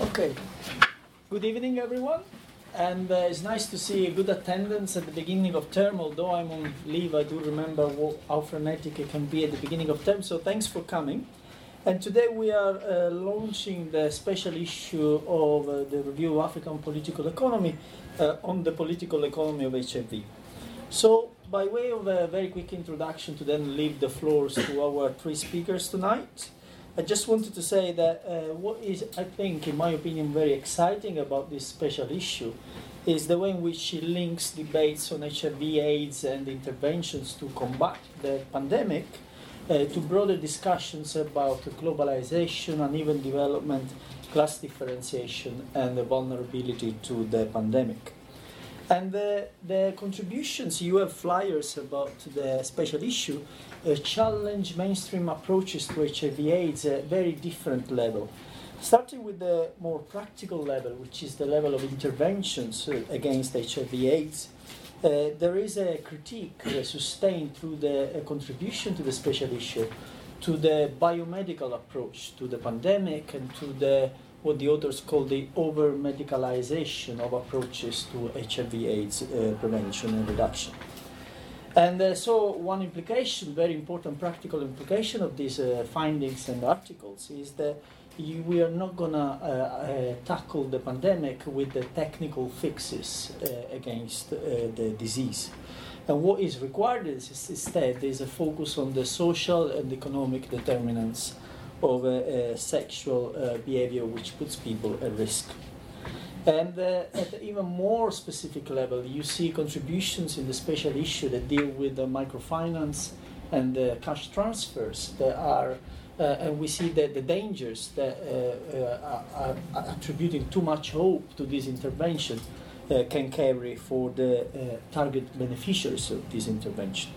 Okay. Good evening, everyone. And it's nice to see a good attendance at the beginning of term. Although I'm on leave, I do remember how frenetic it can be at the beginning of term. So thanks for coming. And today we are launching the special issue of the Review of African Political Economy on the political economy of HIV. So by way of a very quick introduction to then leave the floors to our three speakers tonight, I just wanted to say that what is, I think, in my opinion, very exciting about this special issue is the way in which it links debates on HIV, AIDS, and interventions to combat the pandemic to broader discussions about globalization, uneven development, class differentiation, and the vulnerability to the pandemic. And the contributions, you have flyers about the special issue, challenge mainstream approaches to HIV/AIDS at a very different level. Starting with the more practical level, which is the level of interventions against HIV/AIDS, there is a critique sustained through the contribution to the special issue, to the biomedical approach to the pandemic and to the what the authors call the over-medicalization of approaches to HIV/AIDS prevention and reduction. And so one implication, very important practical implication of these findings and articles is that we are not going to tackle the pandemic with the technical fixes against the disease. And what is required is instead is a focus on the social and economic determinants of sexual behavior which puts people at risk. And at an even more specific level, you see contributions in the special issue that deal with the microfinance and the cash transfers that are, and we see that the dangers that are attributing too much hope to this intervention can carry for the target beneficiaries of this intervention.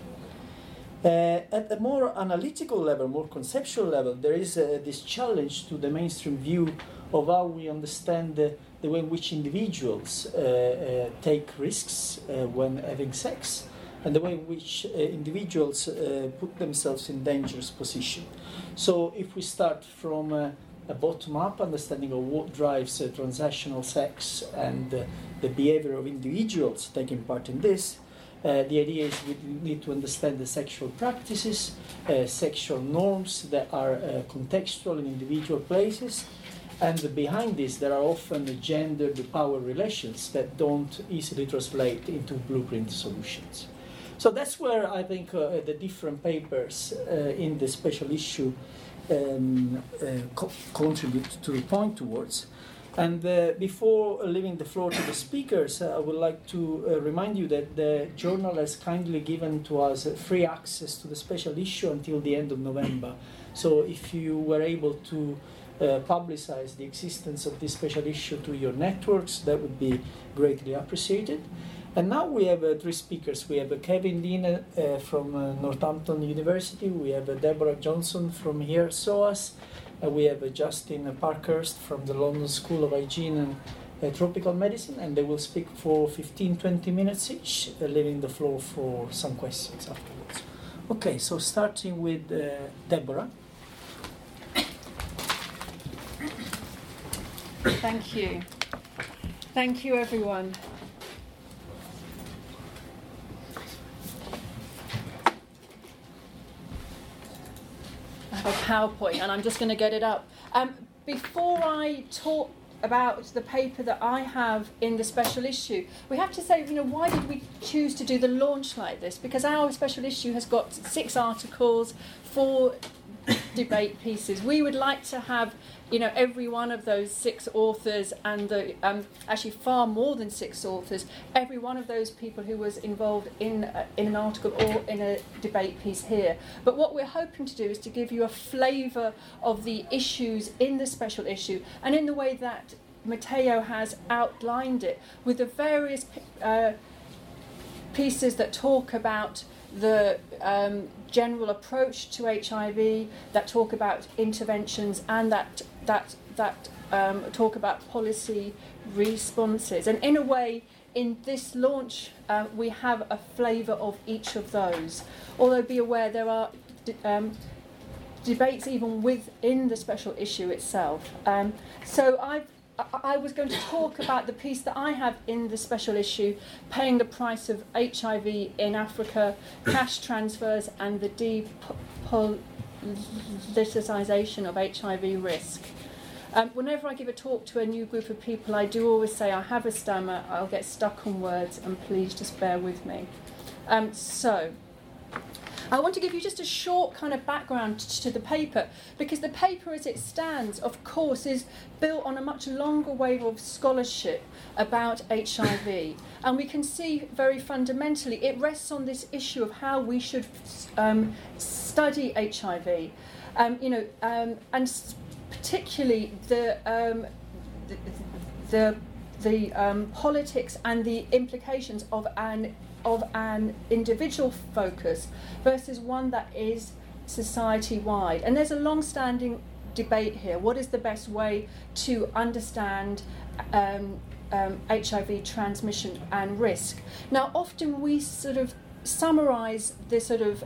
At a more analytical level, more conceptual level, there is this challenge to the mainstream view of how we understand the way in which individuals take risks when having sex and the way in which individuals put themselves in dangerous position. So if we start from a bottom-up understanding of what drives transactional sex and the behavior of individuals taking part in this, the idea is we need to understand the sexual practices, sexual norms that are contextual in individual places, and behind this there are often gendered power relations that don't easily translate into blueprint solutions. So that's where I think the different papers in the special issue contribute to point towards. And before leaving the floor to the speakers, I would like to remind you that the journal has kindly given to us free access to the special issue until the end of November. So if you were able to publicize the existence of this special issue to your networks, that would be greatly appreciated. And now we have three speakers. We have Kevin Dean from Northampton University. We have Deborah Johnson from here, SOAS. We have Justin Parkhurst from the London School of Hygiene and Tropical Medicine, and they will speak for 15-20 minutes each, leaving the floor for some questions afterwards. Okay, so starting with Deborah. Thank you. Thank you, everyone. PowerPoint, and I'm just going to get it up. Before I talk about the paper that I have in the special issue, we have to say, why did we choose to do the launch like this? Because our special issue has got 6 articles, 4 debate pieces. We would like to have, every one of those 6 authors, and actually far more than 6 authors, every one of those people who was involved in an article or in a debate piece here. But what we're hoping to do is to give you a flavour of the issues in the special issue and in the way that Matteo has outlined it, with the various pieces that talk about the general approach to HIV, that talk about interventions, and that talk about policy responses. And in a way, in this launch, we have a flavour of each of those. Although be aware, there are debates even within the special issue itself. So I've I was going to talk about the piece that I have in the special issue, Paying the Price of HIV in Africa, Cash Transfers and the Depoliticisation of HIV Risk. Whenever I give a talk to a new group of people, I do always say I have a stammer, I'll get stuck on words, and please just bear with me. So, I want to give you just a short kind of background to the paper, because the paper as it stands, of course, is built on a much longer wave of scholarship about HIV. And we can see very fundamentally it rests on this issue of how we should study HIV. And particularly the politics and the implications of an individual focus versus one that is society-wide. And there's a long-standing debate here. What is the best way to understand HIV transmission and risk? Now, often we sort of summarise the sort of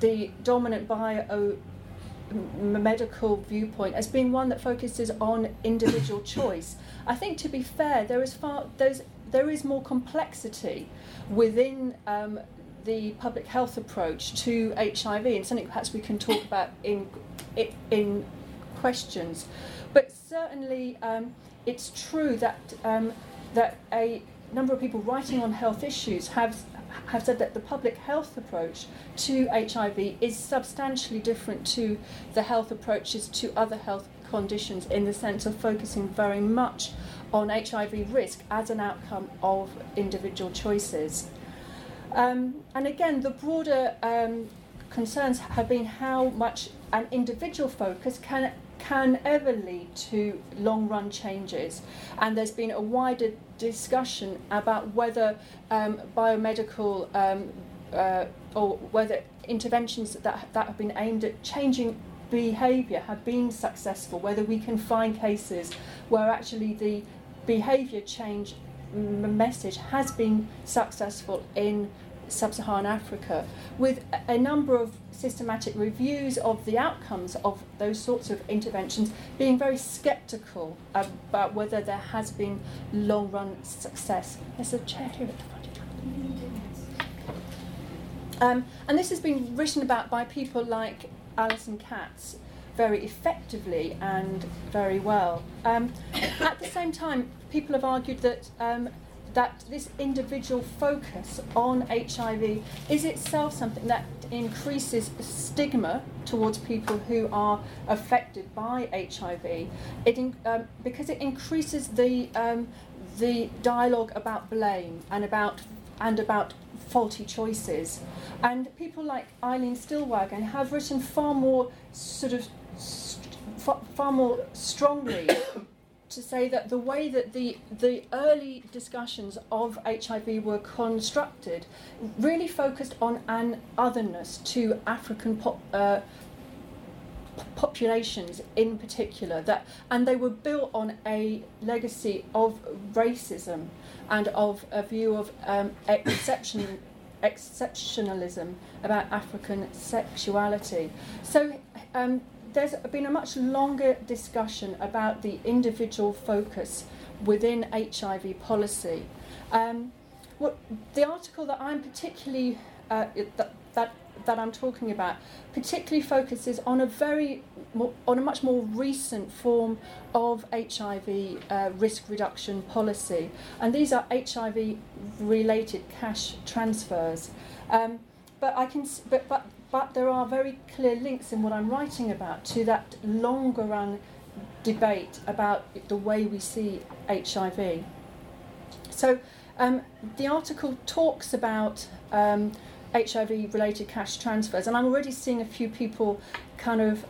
the dominant biomedical viewpoint as being one that focuses on individual choice. I think, to be fair, there is more complexity within the public health approach to HIV, and something perhaps we can talk about in questions. But certainly, it's true that that a number of people writing on health issues have said that the public health approach to HIV is substantially different to the health approaches to other health conditions, in the sense of focusing very much on HIV risk as an outcome of individual choices. And again, the broader concerns have been how much an individual focus can ever lead to long-run changes. And there's been a wider discussion about whether biomedical or whether interventions that have been aimed at changing behaviour have been successful, whether we can find cases where actually the behaviour change message has been successful in sub-Saharan Africa, with a number of systematic reviews of the outcomes of those sorts of interventions being very sceptical about whether there has been long-run success. There's a chair here at the front. And this has been written about by people like Alison Katz very effectively and very well. At the same time, people have argued that that this individual focus on HIV is itself something that increases stigma towards people who are affected by HIV. Because it increases the dialogue about blame and about faulty choices. And people like Eileen Stillwagen have written far more strongly to say that the way that the early discussions of HIV were constructed really focused on an otherness to African populations in particular, and they were built on a legacy of racism and of a view of exceptionalism about African sexuality. So there's been a much longer discussion about the individual focus within HIV policy. The article that I'm particularly that I'm talking about particularly focuses on a much more recent form of HIV risk reduction policy, and these are HIV-related cash transfers. But there are very clear links in what I'm writing about to that longer-run debate about the way we see HIV. So the article talks about HIV-related cash transfers, and I'm already seeing a few people kind of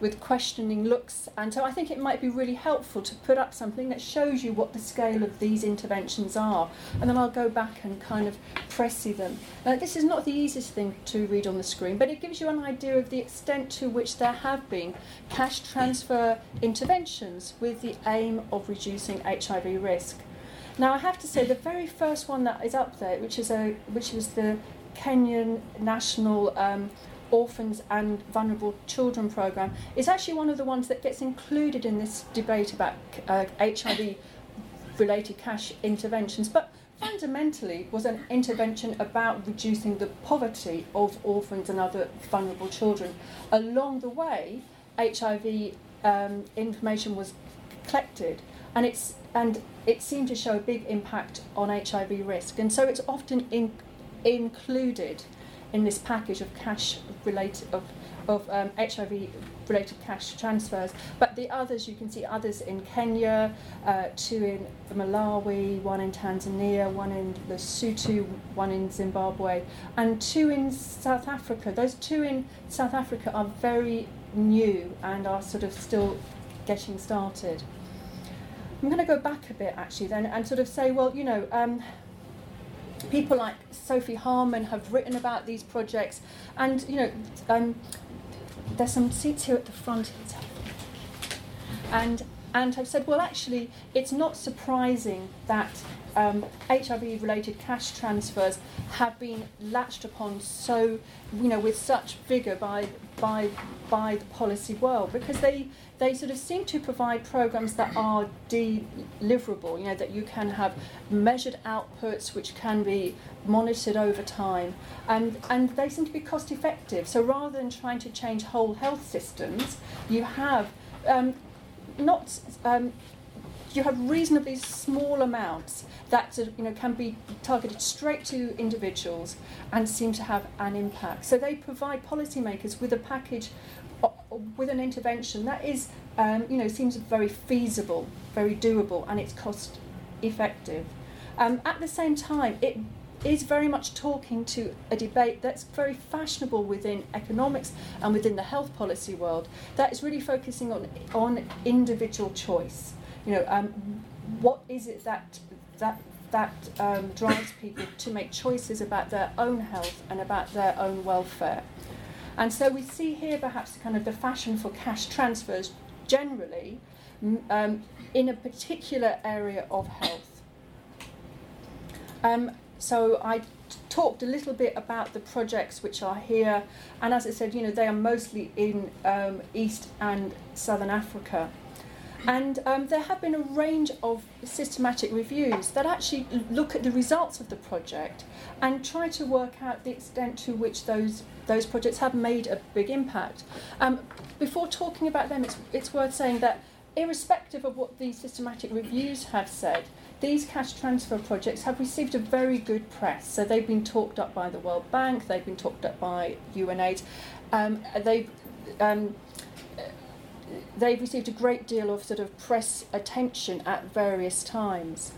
with questioning looks, and so I think it might be really helpful to put up something that shows you what the scale of these interventions are, and then I'll go back and kind of pressy them. Now, this is not the easiest thing to read on the screen, but it gives you an idea of the extent to which there have been cash transfer interventions with the aim of reducing HIV risk. Now, I have to say the very first one that is up there, which was the Kenyan National Orphans and Vulnerable Children programme is actually one of the ones that gets included in this debate about HIV-related cash interventions, but fundamentally was an intervention about reducing the poverty of orphans and other vulnerable children. Along the way, HIV information was collected, and it seemed to show a big impact on HIV risk, and so it's often included in this package of HIV-related cash transfers. But the others, you can see others in Kenya, 2 in Malawi, 1 in Tanzania, 1 in Lesotho, 1 in Zimbabwe, and 2 in South Africa. Those 2 in South Africa are very new and are sort of still getting started. I'm going to go back a bit, actually, then, and sort of say, well, you know, people like Sophie Harman have written about these projects, and you know, there's some seats here at the front, and I've said, well, actually, it's not surprising that HIV-related cash transfers have been latched upon so, you know, with such vigour by the policy world, because they sort of seem to provide programmes that are deliverable, you know, that you can have measured outputs which can be monitored over time, and they seem to be cost effective. So rather than trying to change whole health systems, you have you have reasonably small amounts that, you know, can be targeted straight to individuals and seem to have an impact. So they provide policymakers with a package, with an intervention that is, you know, seems very feasible, very doable, and it's cost effective. At the same time, it is very much talking to a debate that's very fashionable within economics and within the health policy world, that is really focusing on individual choice. You know, what is it that drives people to make choices about their own health and about their own welfare? And so we see here perhaps kind of the fashion for cash transfers generally in a particular area of health. So I talked a little bit about the projects which are here, and as I said, you know, they are mostly in East and Southern Africa. And there have been a range of systematic reviews that actually look at the results of the project and try to work out the extent to which those projects have made a big impact. Before talking about them, it's worth saying that irrespective of what these systematic reviews have said, these cash transfer projects have received a very good press. So they've been talked up by the World Bank, they've been talked up by UNAIDS, they've received a great deal of sort of press attention at various times.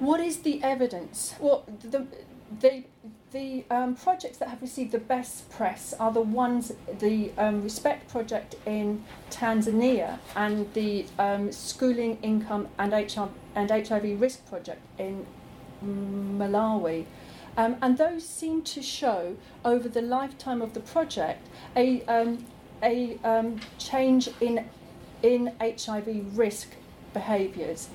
What is the evidence? Well, the projects that have received the best press are the ones, the Respect Project in Tanzania and the Schooling Income and HIV Risk Project in Malawi. And those seem to show, over the lifetime of the project, a change in HIV risk behaviours.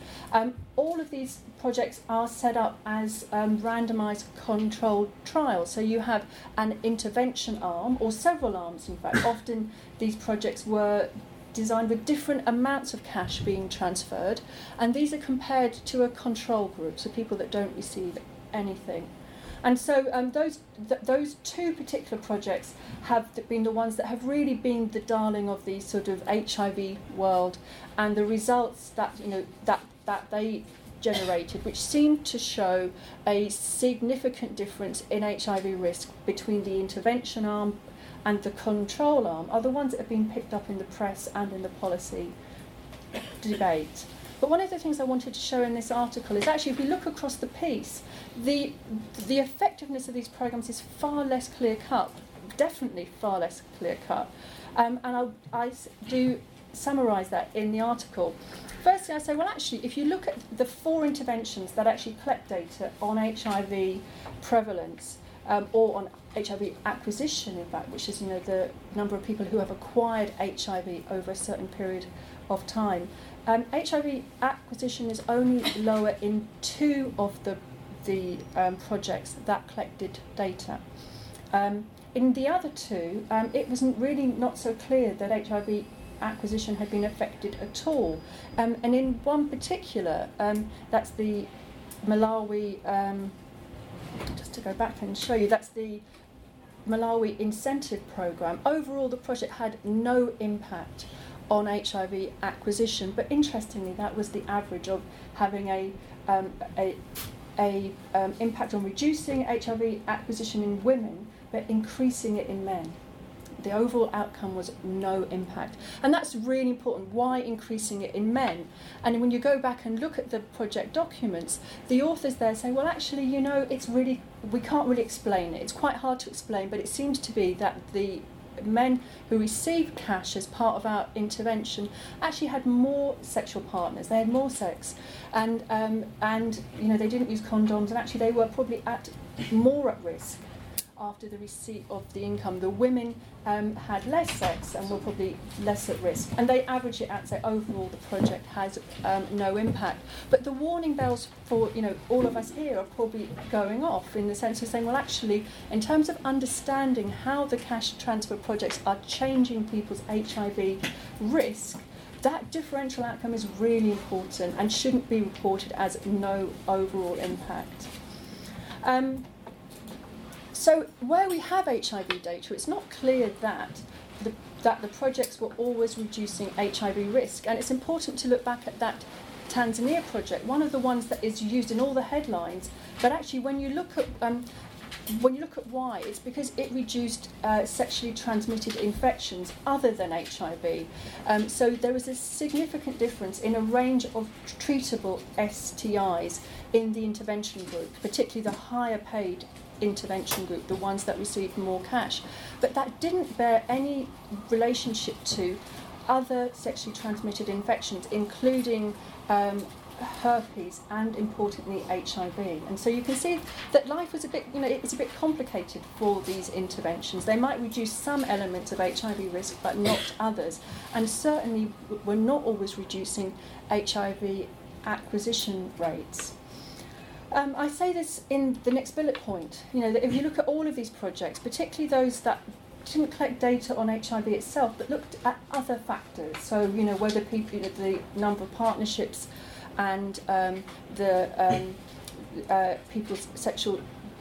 All of these projects are set up as randomised controlled trials, so you have an intervention arm, or several arms in fact. Often these projects were designed with different amounts of cash being transferred, and these are compared to a control group, so people that don't receive anything. And so those two particular projects have been the ones that have really been the darling of the sort of HIV world, and the results that, you know, that they generated, which seemed to show a significant difference in HIV risk between the intervention arm and the control arm, are the ones that have been picked up in the press and in the policy debate. But one of the things I wanted to show in this article is actually, if you look across the piece, the effectiveness of these programmes is far less clear-cut, definitely far less clear-cut. And I do summarise that in the article. Firstly, I say, well, actually, if you look at the 4 interventions that actually collect data on HIV prevalence, or on HIV acquisition, in fact, which is, you know, the number of people who have acquired HIV over a certain period of time, HIV acquisition is only lower in 2 of the projects that collected data. In the other two, it was really not so clear that HIV acquisition had been affected at all. And in one particular, that's the Malawi, just to go back and show you, that's the Malawi incentive program. Overall, the project had no impact on HIV acquisition, but interestingly, that was the average of having a impact on reducing HIV acquisition in women, but increasing it in men. The overall outcome was no impact. And that's really important. Why increasing it in men? And when you go back and look at the project documents, the authors there say, well, actually, you know, it's really, we can't really explain it. It's quite hard to explain, but it seems to be that the men who received cash as part of our intervention actually had more sexual partners. They had more sex, and you know, they didn't use condoms, and actually they were probably more at risk after the receipt of the income. The women had less sex and were probably less at risk. And they average it out, say overall the project has no impact. But the warning bells for, you know, all of us here are probably going off, in the sense of saying, well, actually, in terms of understanding how the cash transfer projects are changing people's HIV risk, that differential outcome is really important and shouldn't be reported as no overall impact. So where we have HIV data, it's not clear that the projects were always reducing HIV risk. And it's important to look back at that Tanzania project, one of the ones that is used in all the headlines. But actually, when you look at why, it's because it reduced sexually transmitted infections other than HIV. So there was a significant difference in a range of treatable STIs in the intervention group, particularly the higher paid intervention group, the ones that received more cash. But that didn't bear any relationship to other sexually transmitted infections, including herpes and, importantly, HIV. And so you can see that life was a bit, you know, it's a bit complicated for these interventions. They might reduce some elements of HIV risk, but not others. And certainly we're not always reducing HIV acquisition rates. I say this in the next bullet point, you know, that if you look at all of these projects, particularly those that didn't collect data on HIV itself, but looked at other factors, so, you know, whether people, you know, the number of partnerships and people's sexual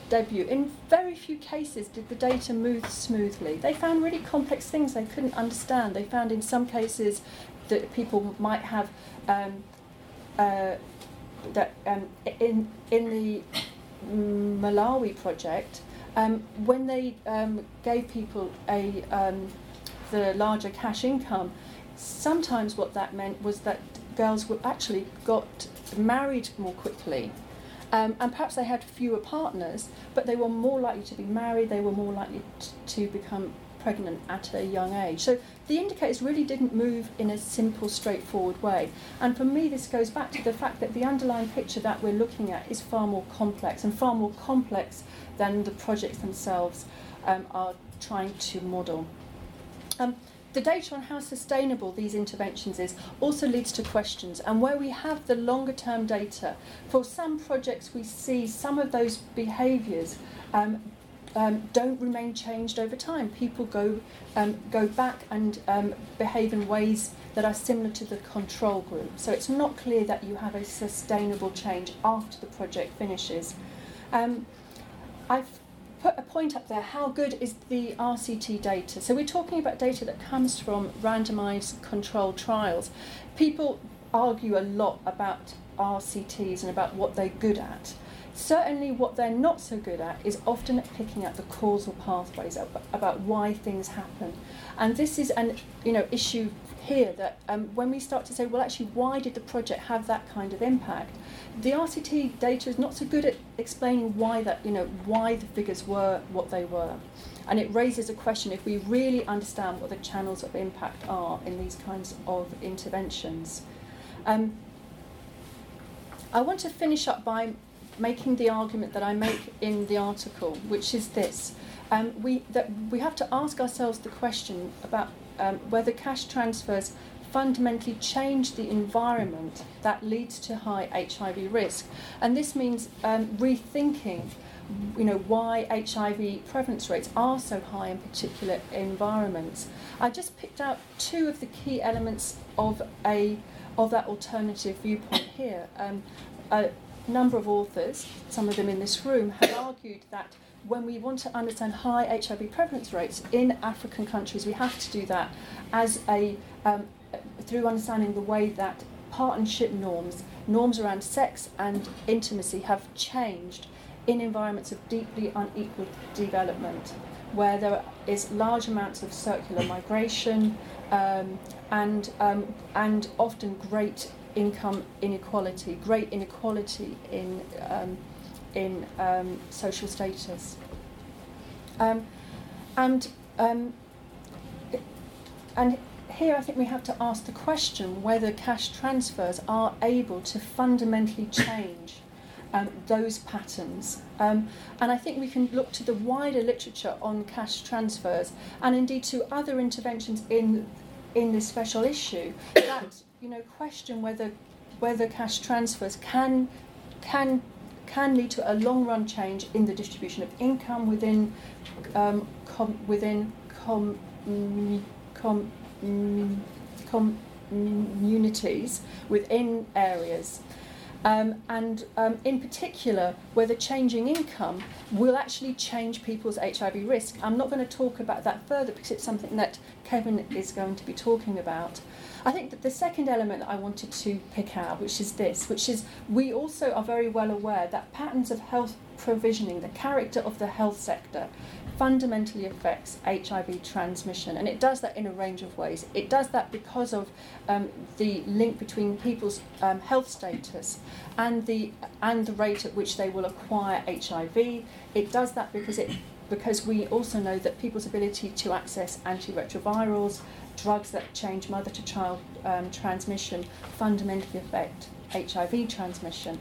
debut, in very few cases did the data move smoothly. They found really complex things they couldn't understand. They found in some cases that people might have... in the Malawi project, when they gave people the larger cash income, sometimes what that meant was that girls were actually got married more quickly, and perhaps they had fewer partners, but they were more likely to be married. They were more likely to become pregnant at a young age. So the indicators really didn't move in a simple, straightforward way. And for me, this goes back to the fact that the underlying picture that we're looking at is far more complex, and far more complex than the projects themselves are trying to model. The data on how sustainable these interventions is also leads to questions, and where we have the longer term data, for some projects we see some of those behaviours don't remain changed over time. People go back and behave in ways that are similar to the control group. So it's not clear that you have a sustainable change after the project finishes. I've put a point up there, how good is the RCT data? So we're talking about data that comes from randomised controlled trials. People argue a lot about RCTs and about what they're good at. Certainly what they're not so good at is often at picking out the causal pathways about why things happen. And this is an, you know, issue here that when we start to say, well, actually, why did the project have that kind of impact? The RCT data is not so good at explaining why that, you know, why the figures were what they were. And it raises a question if we really understand what the channels of impact are in these kinds of interventions. I want to finish up by making the argument that I make in the article, which is this. We have to ask ourselves the question about whether cash transfers fundamentally change the environment that leads to high HIV risk. And this means rethinking, you know, why HIV prevalence rates are so high in particular environments. I just picked out two of the key elements of that alternative viewpoint here. A number of authors, some of them in this room, have argued that when we want to understand high HIV prevalence rates in African countries, we have to do that as a through understanding the way that partnership norms around sex and intimacy have changed in environments of deeply unequal development, where there is large amounts of circular migration and often great income inequality, in social status. And here I think we have to ask the question whether cash transfers are able to fundamentally change those patterns. And I think we can look to the wider literature on cash transfers and indeed to other interventions in this special issue that, you know, question whether cash transfers can lead to a long-run change in the distribution of income within communities, within areas. In particular, whether changing income will actually change people's HIV risk. I'm not going to talk about that further because it's something that Kevin is going to be talking about. I think that the second element I wanted to pick out, which is we also are very well aware that patterns of health provisioning, the character of the health sector, fundamentally affects HIV transmission, and it does that in a range of ways. It does that because of the link between people's health status and the rate at which they will acquire HIV. It does that because we also know that people's ability to access antiretrovirals, drugs that change mother-to-child transmission, fundamentally affect HIV transmission.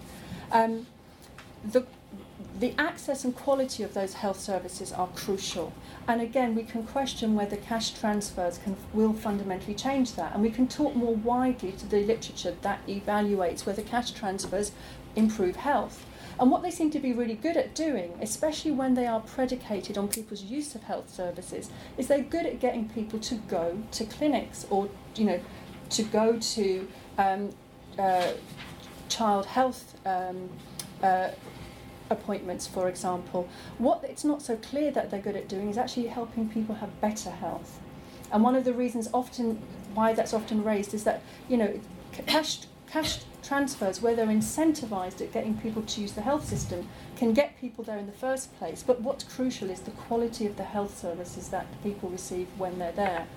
The access and quality of those health services are crucial, and again we can question whether cash transfers will fundamentally change that, and we can talk more widely to the literature that evaluates whether cash transfers improve health. And what they seem to be really good at doing, especially when they are predicated on people's use of health services, is they're good at getting people to go to clinics or, you know, to go to child health appointments, for example. What it's not so clear that they're good at doing is actually helping people have better health. And one of the reasons why that's often raised is that, you know, cash transfers, where they're incentivised at getting people to use the health system, can get people there in the first place. But what's crucial is the quality of the health services that people receive when they're there.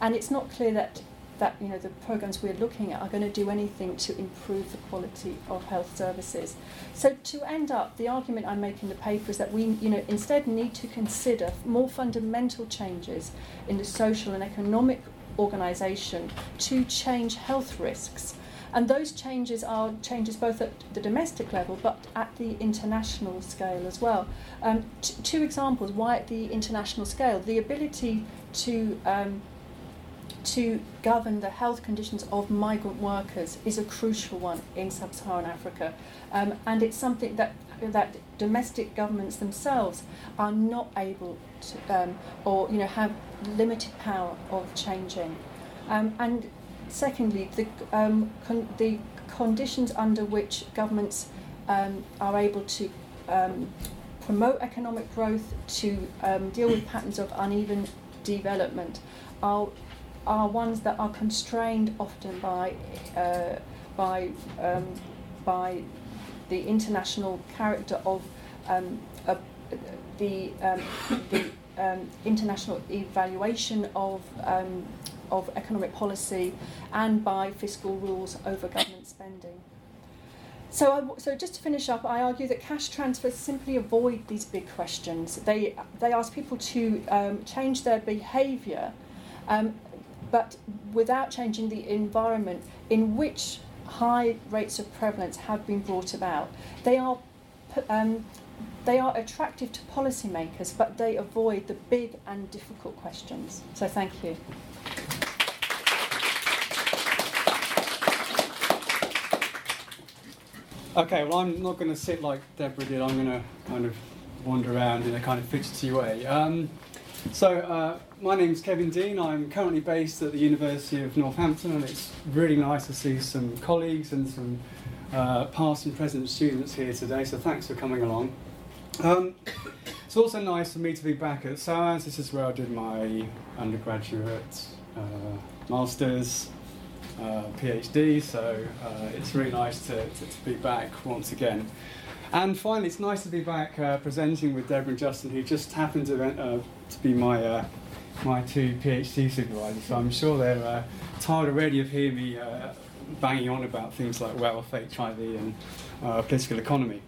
And it's not clear that you know, the programs we're looking at are going to do anything to improve the quality of health services. So to end up, the argument I make in the paper is that we, you know, instead need to consider more fundamental changes in the social and economic organisation to change health risks. And those changes are changes both at the domestic level but at the international scale as well. Two examples why at the international scale: the ability to govern the health conditions of migrant workers is a crucial one in sub-Saharan Africa, and it's something that domestic governments themselves are not able to, or, you know, have limited power of changing. And secondly, the conditions under which governments are able to promote economic growth, to deal with patterns of uneven development, are ones that are constrained often by the international character of the international evaluation of economic policy, and by fiscal rules over government spending. So just to finish up, I argue that cash transfers simply avoid these big questions. They ask people to change their behaviour, but without changing the environment in which high rates of prevalence have been brought about. They are attractive to policymakers, but they avoid the big and difficult questions. So thank you. Okay, well, I'm not going to sit like Deborah did. I'm going to kind of wander around in a kind of fidgety way. My name's Kevin Dean. I'm currently based at the University of Northampton, and it's really nice to see some colleagues and some past and present students here today, so thanks for coming along. It's also nice for me to be back at SOAS. This is where I did my undergraduate, master's, PhD, so it's really nice to be back once again. And finally, it's nice to be back presenting with Deborah and Justin, who just happened to be my two PhD supervisors, so I'm sure they're tired already of hearing me banging on about things like wealth, HIV and political economy.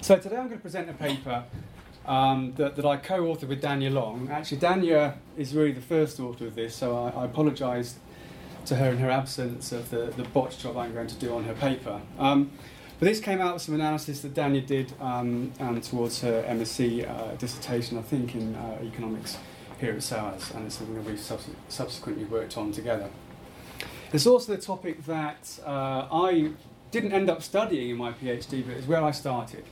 So today I'm going to present a paper that I co-authored with Dania Long. Actually, Dania is really the first author of this, so I apologise to her in her absence of the botched job I'm going to do on her paper. But this came out of some analysis that Dania did towards her MSc dissertation, I think, in economics here at SOAS, and it's something that we've subsequently worked on together. It's also the topic that I didn't end up studying in my PhD, but it's where I started.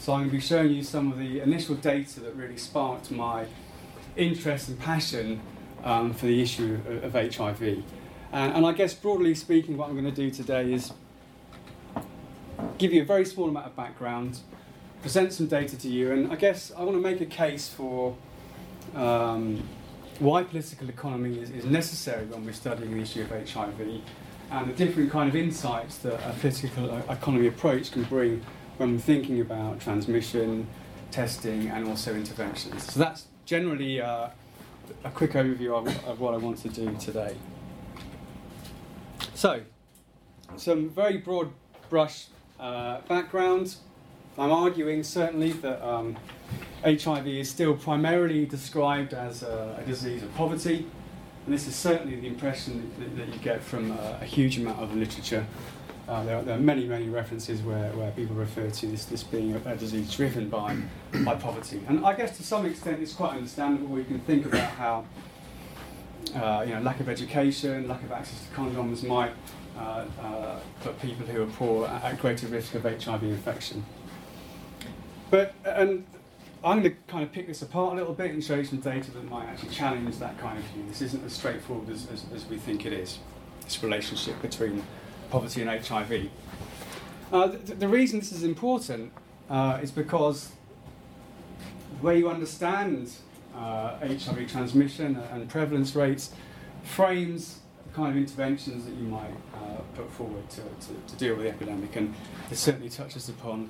So I'm going to be showing you some of the initial data that really sparked my interest and passion for the issue of HIV. And I guess, broadly speaking, what I'm going to do today is give you a very small amount of background, present some data to you, and I guess I want to make a case for why political economy is necessary when we're studying the issue of HIV, and the different kind of insights that a political economy approach can bring when we're thinking about transmission, testing, and also interventions. So that's generally a quick overview of what I want to do today. So, some very broad brush background. I'm arguing certainly that HIV is still primarily described as a disease of poverty, and this is certainly the impression that you get from a huge amount of literature. There are many, many references where people refer to this being a disease driven by poverty. And I guess to some extent it's quite understandable. We can think about how lack of education, lack of access to condoms might put people who are poor at greater risk of HIV infection. But and I'm going to kind of pick this apart a little bit and show you some data that might actually challenge that kind of view. This isn't as straightforward as we think it is, this relationship between poverty and HIV. The reason this is important is because the way you understand HIV transmission and prevalence rates frames the kind of interventions that you might put forward to deal with the epidemic, and it certainly touches upon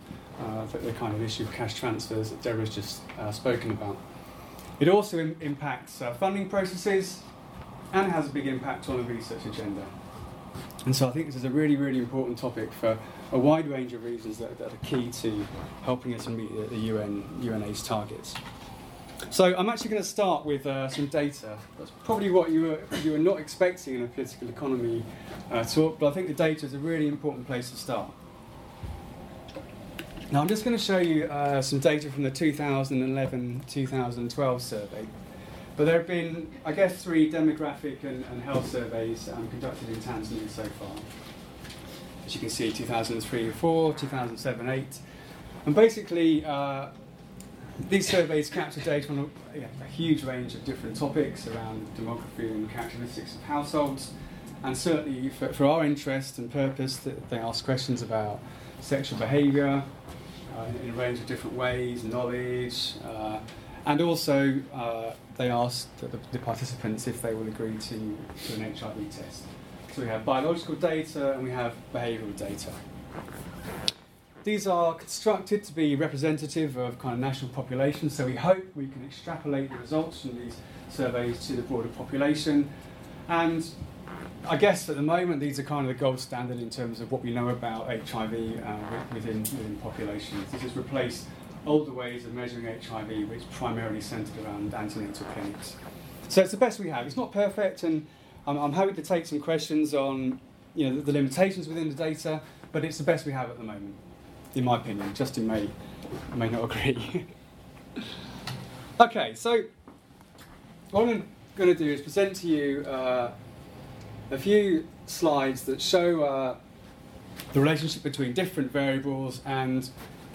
the kind of issue of cash transfers that Deborah's just spoken about. It also impacts funding processes and has a big impact on the research agenda. And so I think this is a really, really important topic for a wide range of reasons that are key to helping us meet the UNAIDS targets. So I'm actually going to start with some data. That's probably what you were not expecting in a political economy talk, but I think the data is a really important place to start. Now I'm just going to show you some data from the 2011-2012 survey. But there have been, I guess, three demographic and health surveys conducted in Tanzania so far. As you can see, 2003-04, 2007-08. And basically, these surveys capture data on a huge range of different topics around demography and characteristics of households. And certainly, for our interest and purpose, they ask questions about sexual behaviour in a range of different ways, knowledge, and also they asked the participants if they will agree to an HIV test. So we have biological data and we have behavioural data. These are constructed to be representative of kind of national populations, so we hope we can extrapolate the results from these surveys to the broader population. And I guess at the moment these are kind of the gold standard in terms of what we know about HIV within populations. This has replaced older ways of measuring HIV, which primarily centred around antenatal clinics. So it's the best we have. It's not perfect, and I'm happy to take some questions on the limitations within the data, but it's the best we have at the moment, in my opinion. Justin may not agree. Okay, so what I'm going to do is present to you a few slides that show the relationship between different variables and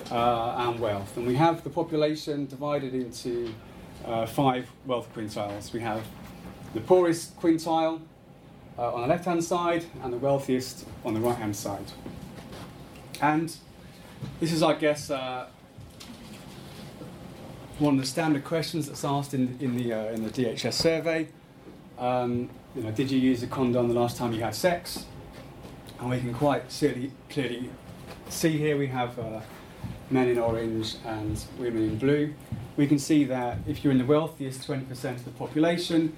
wealth. And we have the population divided into five wealth quintiles. We have the poorest quintile on the left-hand side and the wealthiest on the right-hand side. And this is, I guess, one of the standard questions that's asked in the DHS survey. Did you use a condom the last time you had sex? And we can quite clearly see here we have men in orange and women in blue. We can see that if you're in the wealthiest 20% of the population,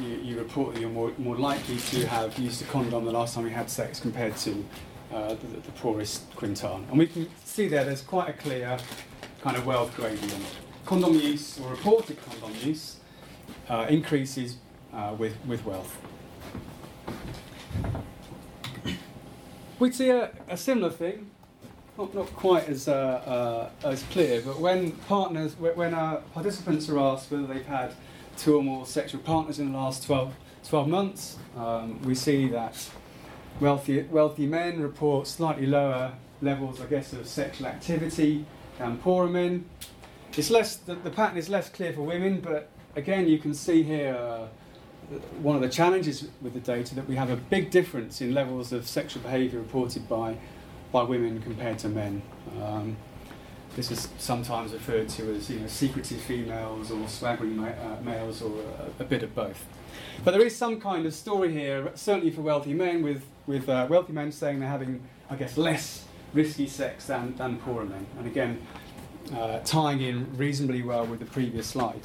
you report that you're more likely to have used a condom the last time you had sex compared to the poorest quintile. And we can see there's quite a clear kind of wealth gradient. Condom use, or reported condom use, increases with wealth. We see a similar thing, not quite as clear, but when participants are asked whether they've had two or more sexual partners in the last 12 months, we see that wealthy men report slightly lower levels, I guess, of sexual activity than poorer men. The pattern is less clear for women, but again, you can see here one of the challenges with the data, that we have a big difference in levels of sexual behaviour reported by women compared to men. This is sometimes referred to as secretive females or swaggering males, or a bit of both. But there is some kind of story here, certainly for wealthy men, with wealthy men saying they're having, I guess, less risky sex than poorer men. And again, tying in reasonably well with the previous slide.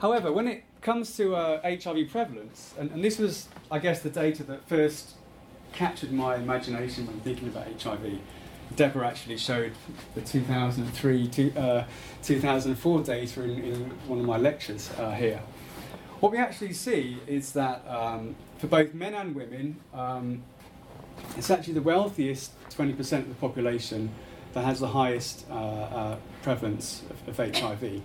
However, when it comes to HIV prevalence, and this was, I guess, the data that first captured my imagination when thinking about HIV. Deborah actually showed the 2003 to 2004 data in one of my lectures here. What we actually see is that for both men and women, it's actually the wealthiest 20% of the population that has the highest prevalence of HIV.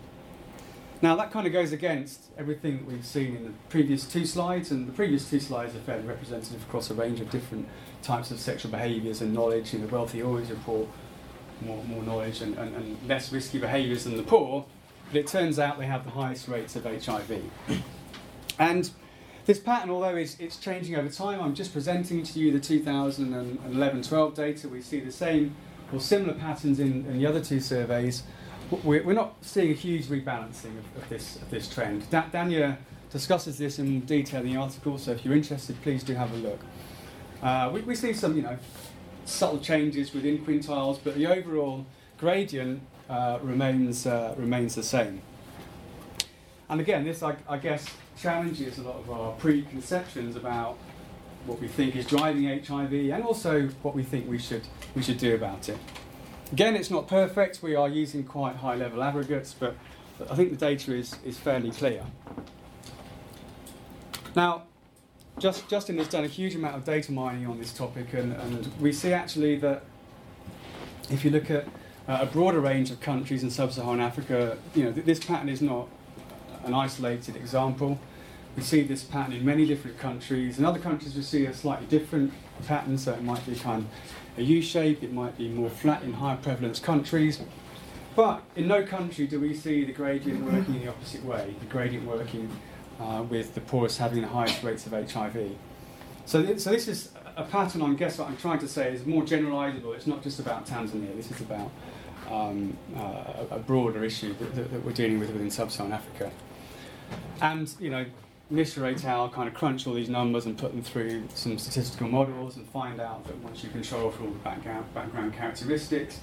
Now, that kind of goes against everything that we've seen in the previous two slides, and the previous two slides are fairly representative across a range of different types of sexual behaviours and knowledge. The wealthy always report more knowledge and less risky behaviours than the poor, but it turns out they have the highest rates of HIV. And this pattern, although it's changing over time, I'm just presenting to you the 2011-12 data. We see the same or similar patterns in the other two surveys. We're not seeing a huge rebalancing of this trend. Dania discusses this in detail in the article, so if you're interested, please do have a look. We see some, subtle changes within quintiles, but the overall gradient remains the same. And again, this, I guess, challenges a lot of our preconceptions about what we think is driving HIV, and also what we think we should do about it. Again, it's not perfect. We are using quite high-level aggregates, but I think the data is fairly clear. Now, Justin has done a huge amount of data mining on this topic, and we see actually that if you look at a broader range of countries in sub-Saharan Africa, this pattern is not an isolated example. We see this pattern in many different countries. In other countries, we see a slightly different pattern, so it might be kind of a U-shape, it might be more flat in higher prevalence countries. But in no country do we see the gradient working in the opposite way, the gradient working with the poorest having the highest rates of HIV. So this is a pattern, I guess what I'm trying to say, is more generalisable. It's not just about Tanzania. This is about a broader issue that we're dealing with within sub-Saharan Africa. And, Mishra et al. Kind of crunch all these numbers and put them through some statistical models and find out that once you control for all the background characteristics,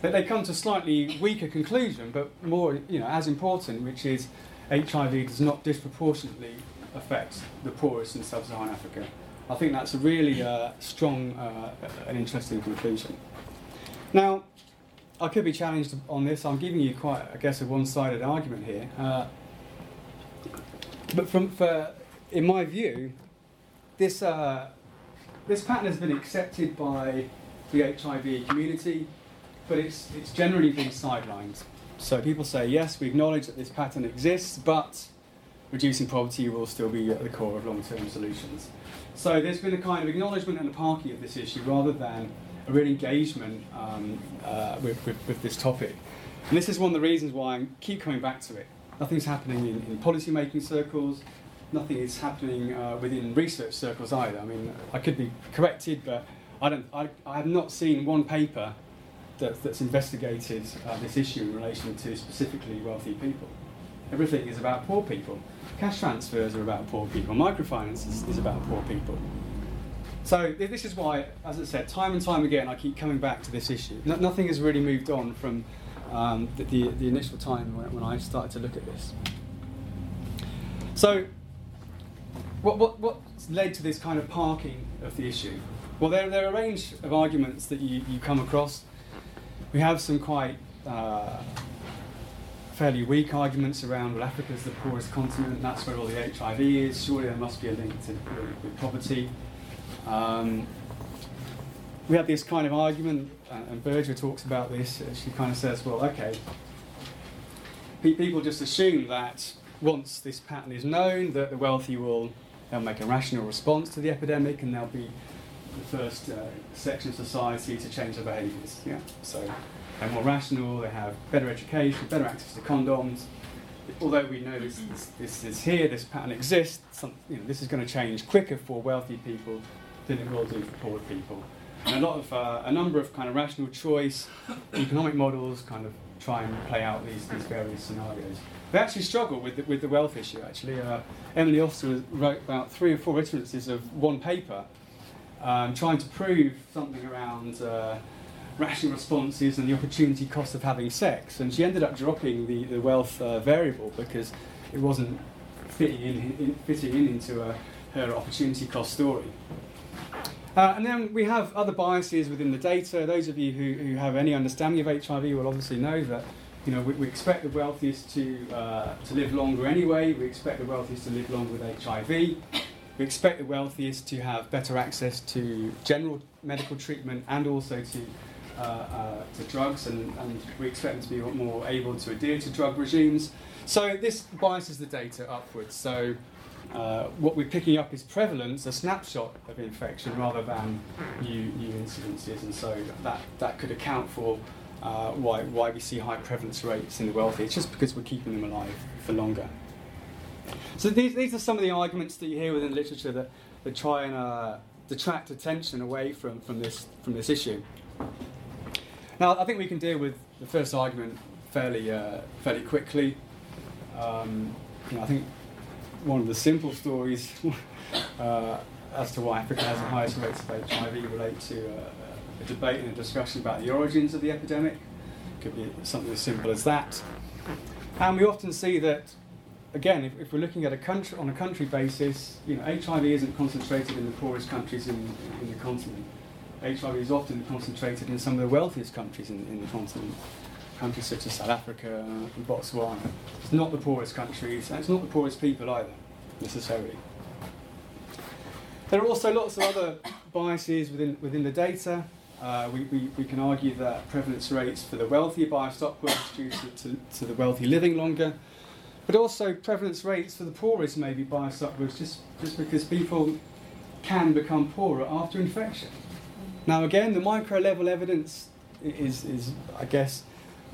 that they come to a slightly weaker conclusion, but more, as important, which is HIV does not disproportionately affect the poorest in sub-Saharan Africa. I think that's a really strong and interesting conclusion. Now, I could be challenged on this. I'm giving you quite, I guess, a one-sided argument here. But in my view, this pattern has been accepted by the HIV community, but it's generally been sidelined. So people say, yes, we acknowledge that this pattern exists, but reducing poverty will still be at the core of long-term solutions. So there's been a kind of acknowledgement and a parking of this issue rather than a real engagement with this topic. And this is one of the reasons why I keep coming back to it. Nothing's happening in policy-making circles, nothing is happening within research circles either. I mean, I could be corrected, but I have not seen one paper that's investigated this issue in relation to specifically wealthy people. Everything is about poor people. Cash transfers are about poor people. Microfinance is about poor people. So this is why, as I said, time and time again, I keep coming back to this issue. Nothing has really moved on from the initial time when I started to look at this. So what led to this kind of parking of the issue? Well, there are a range of arguments that you come across. We have some quite fairly weak arguments around, well, Africa's the poorest continent, and that's where all the HIV is, surely there must be a link with poverty. We have this kind of argument, and Berger talks about this. She kind of says, well, okay, people just assume that once this pattern is known, that the wealthy they'll make a rational response to the epidemic, and they'll be the first section of society to change their behaviours. Yeah, so they're more rational, they have better education, better access to condoms. Although we know this is here, this pattern exists, this is going to change quicker for wealthy people than it will do for poor people. And a number of kind of rational choice economic models kind of try and play out these various scenarios. They actually struggle with the wealth issue, actually. Emily Oster wrote about 3 or 4 utterances of one paper trying to prove something around rational responses and the opportunity cost of having sex, and she ended up dropping the wealth variable because it wasn't fitting into her opportunity cost story. And then we have other biases within the data. Those of you who have any understanding of HIV will obviously know that we expect the wealthiest to live longer anyway. We expect the wealthiest to live longer with HIV. We expect the wealthiest to have better access to general medical treatment and also to drugs, and we expect them to be more able to adhere to drug regimes. So this biases the data upwards. So what we're picking up is prevalence, a snapshot of infection, rather than new incidences, and so that could account for why we see high prevalence rates in the wealthy. It's just because we're keeping them alive for longer. So these are some of the arguments that you hear within literature that try and detract attention away from this issue. Now, I think we can deal with the first argument fairly quickly. I think one of the simple stories as to why Africa has the highest rates of HIV relate to a debate and a discussion about the origins of the epidemic. It could be something as simple as that. And we often see that, again, if we're looking at a country basis, HIV isn't concentrated in the poorest countries in the continent. HIV is often concentrated in some of the wealthiest countries in the continent. Countries such as South Africa and Botswana. It's not the poorest countries, and it's not the poorest people either, necessarily. There are also lots of other biases within the data. We can argue that prevalence rates for the wealthy are biased upwards due to the wealthy living longer. But also prevalence rates for the poorest may be biased upwards just because people can become poorer after infection. Now again, the micro-level evidence is I guess,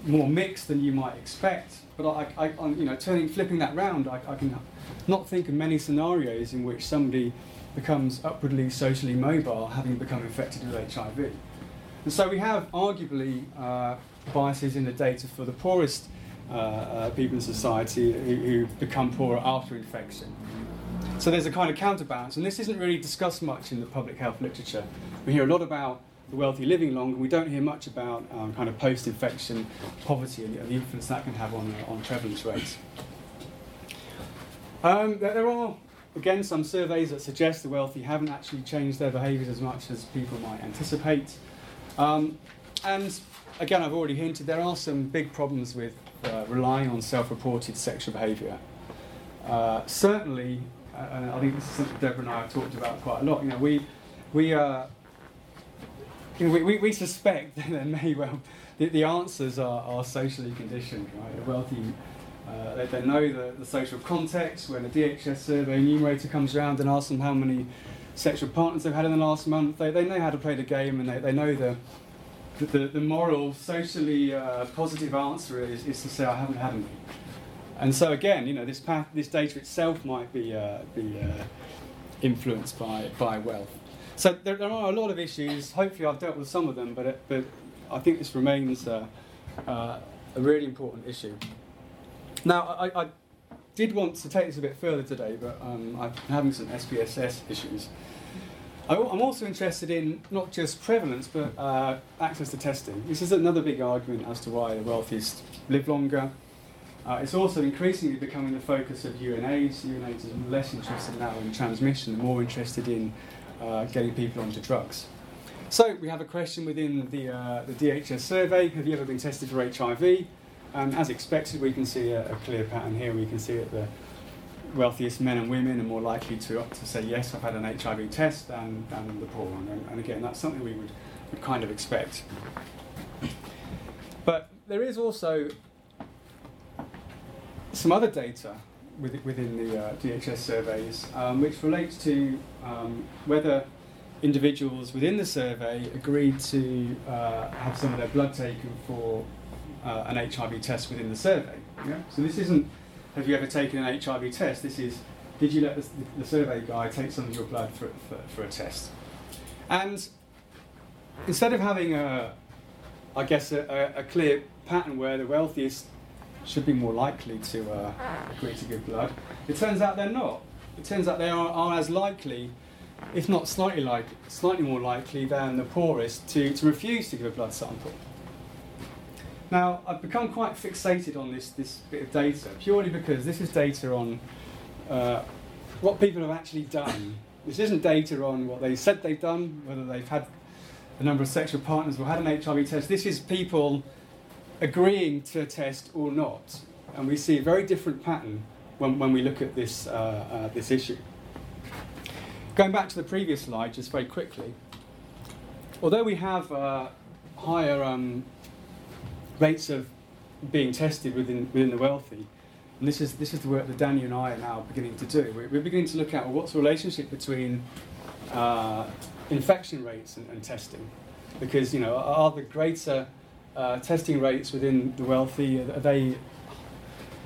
more mixed than you might expect. But flipping that round, I can not think of many scenarios in which somebody becomes upwardly socially mobile having become infected with HIV. And so we have arguably biases in the data for the poorest people in society who become poorer after infection. So there's a kind of counterbalance, and this isn't really discussed much in the public health literature. We hear a lot about the wealthy living longer. We don't hear much about kind of post-infection poverty and the influence that can have on prevalence rates. There are, again, some surveys that suggest the wealthy haven't actually changed their behaviours as much as people might anticipate. And again, I've already hinted, there are some big problems with relying on self-reported sexual behaviour. Certainly, and I think this is something Deborah and I have talked about quite a lot. We suspect that there may well the answers are socially conditioned. Right, a wealthy They don't know the social context. When a DHS survey enumerator comes around and asks them how many sexual partners they've had in the last month, they know how to play the game, and they know the moral, socially positive answer is to say, I haven't had any. And so again, you know, this data itself might be influenced by wealth. So there are a lot of issues. Hopefully I've dealt with some of them, but I think this remains a really important issue. Now, I did want to take this a bit further today, but I'm having some SPSS issues. I'm also interested in not just prevalence, but access to testing. This is another big argument as to why the wealthiest live longer. It's also increasingly becoming the focus of UNAIDS. UNAIDS is less interested now in transmission and more interested in getting people onto drugs. So we have a question within the DHS survey. Have you ever been tested for HIV? As expected, we can see a clear pattern here. We can see that the wealthiest men and women are more likely to say, yes, I've had an HIV test, than the poor one. And again, that's something we would kind of expect. But there is also some other data within the DHS surveys, which relates to whether individuals within the survey agreed to have some of their blood taken for an HIV test within the survey. Yeah? So this isn't, have you ever taken an HIV test? This is, did you let the survey guy take some of your blood for a test? And instead of having a clear pattern where the wealthiest should be more likely to agree to give blood, it turns out they're not. It turns out they are as likely, if not slightly more likely than the poorest to refuse to give a blood sample. Now, I've become quite fixated on this bit of data, purely because this is data on what people have actually done. This isn't data on what they said they've done, whether they've had a number of sexual partners or had an HIV test. This is people agreeing to a test or not, and we see a very different pattern when we look at this issue. Going back to the previous slide, just very quickly, although we have higher rates of being tested within the wealthy, and this is the work that Dania and I are now beginning to do. We're beginning to look at what's the relationship between infection rates and testing, because, you know, are the greater testing rates within the wealthy, are they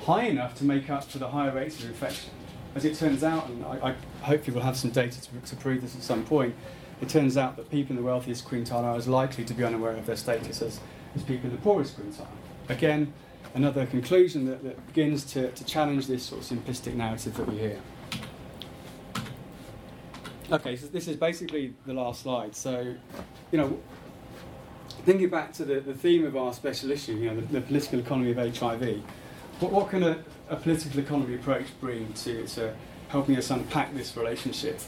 high enough to make up for the higher rates of infection? As it turns out, and I hopefully will have some data to prove this at some point, it turns out that people in the wealthiest quintile are as likely to be unaware of their status as people in the poorest quintile. Again, another conclusion that begins to challenge this sort of simplistic narrative that we hear. Okay, so this is basically the last slide. So, you know, thinking back to the theme of our special issue, you know, the political economy of HIV, what can a political economy approach bring to helping us unpack this relationship?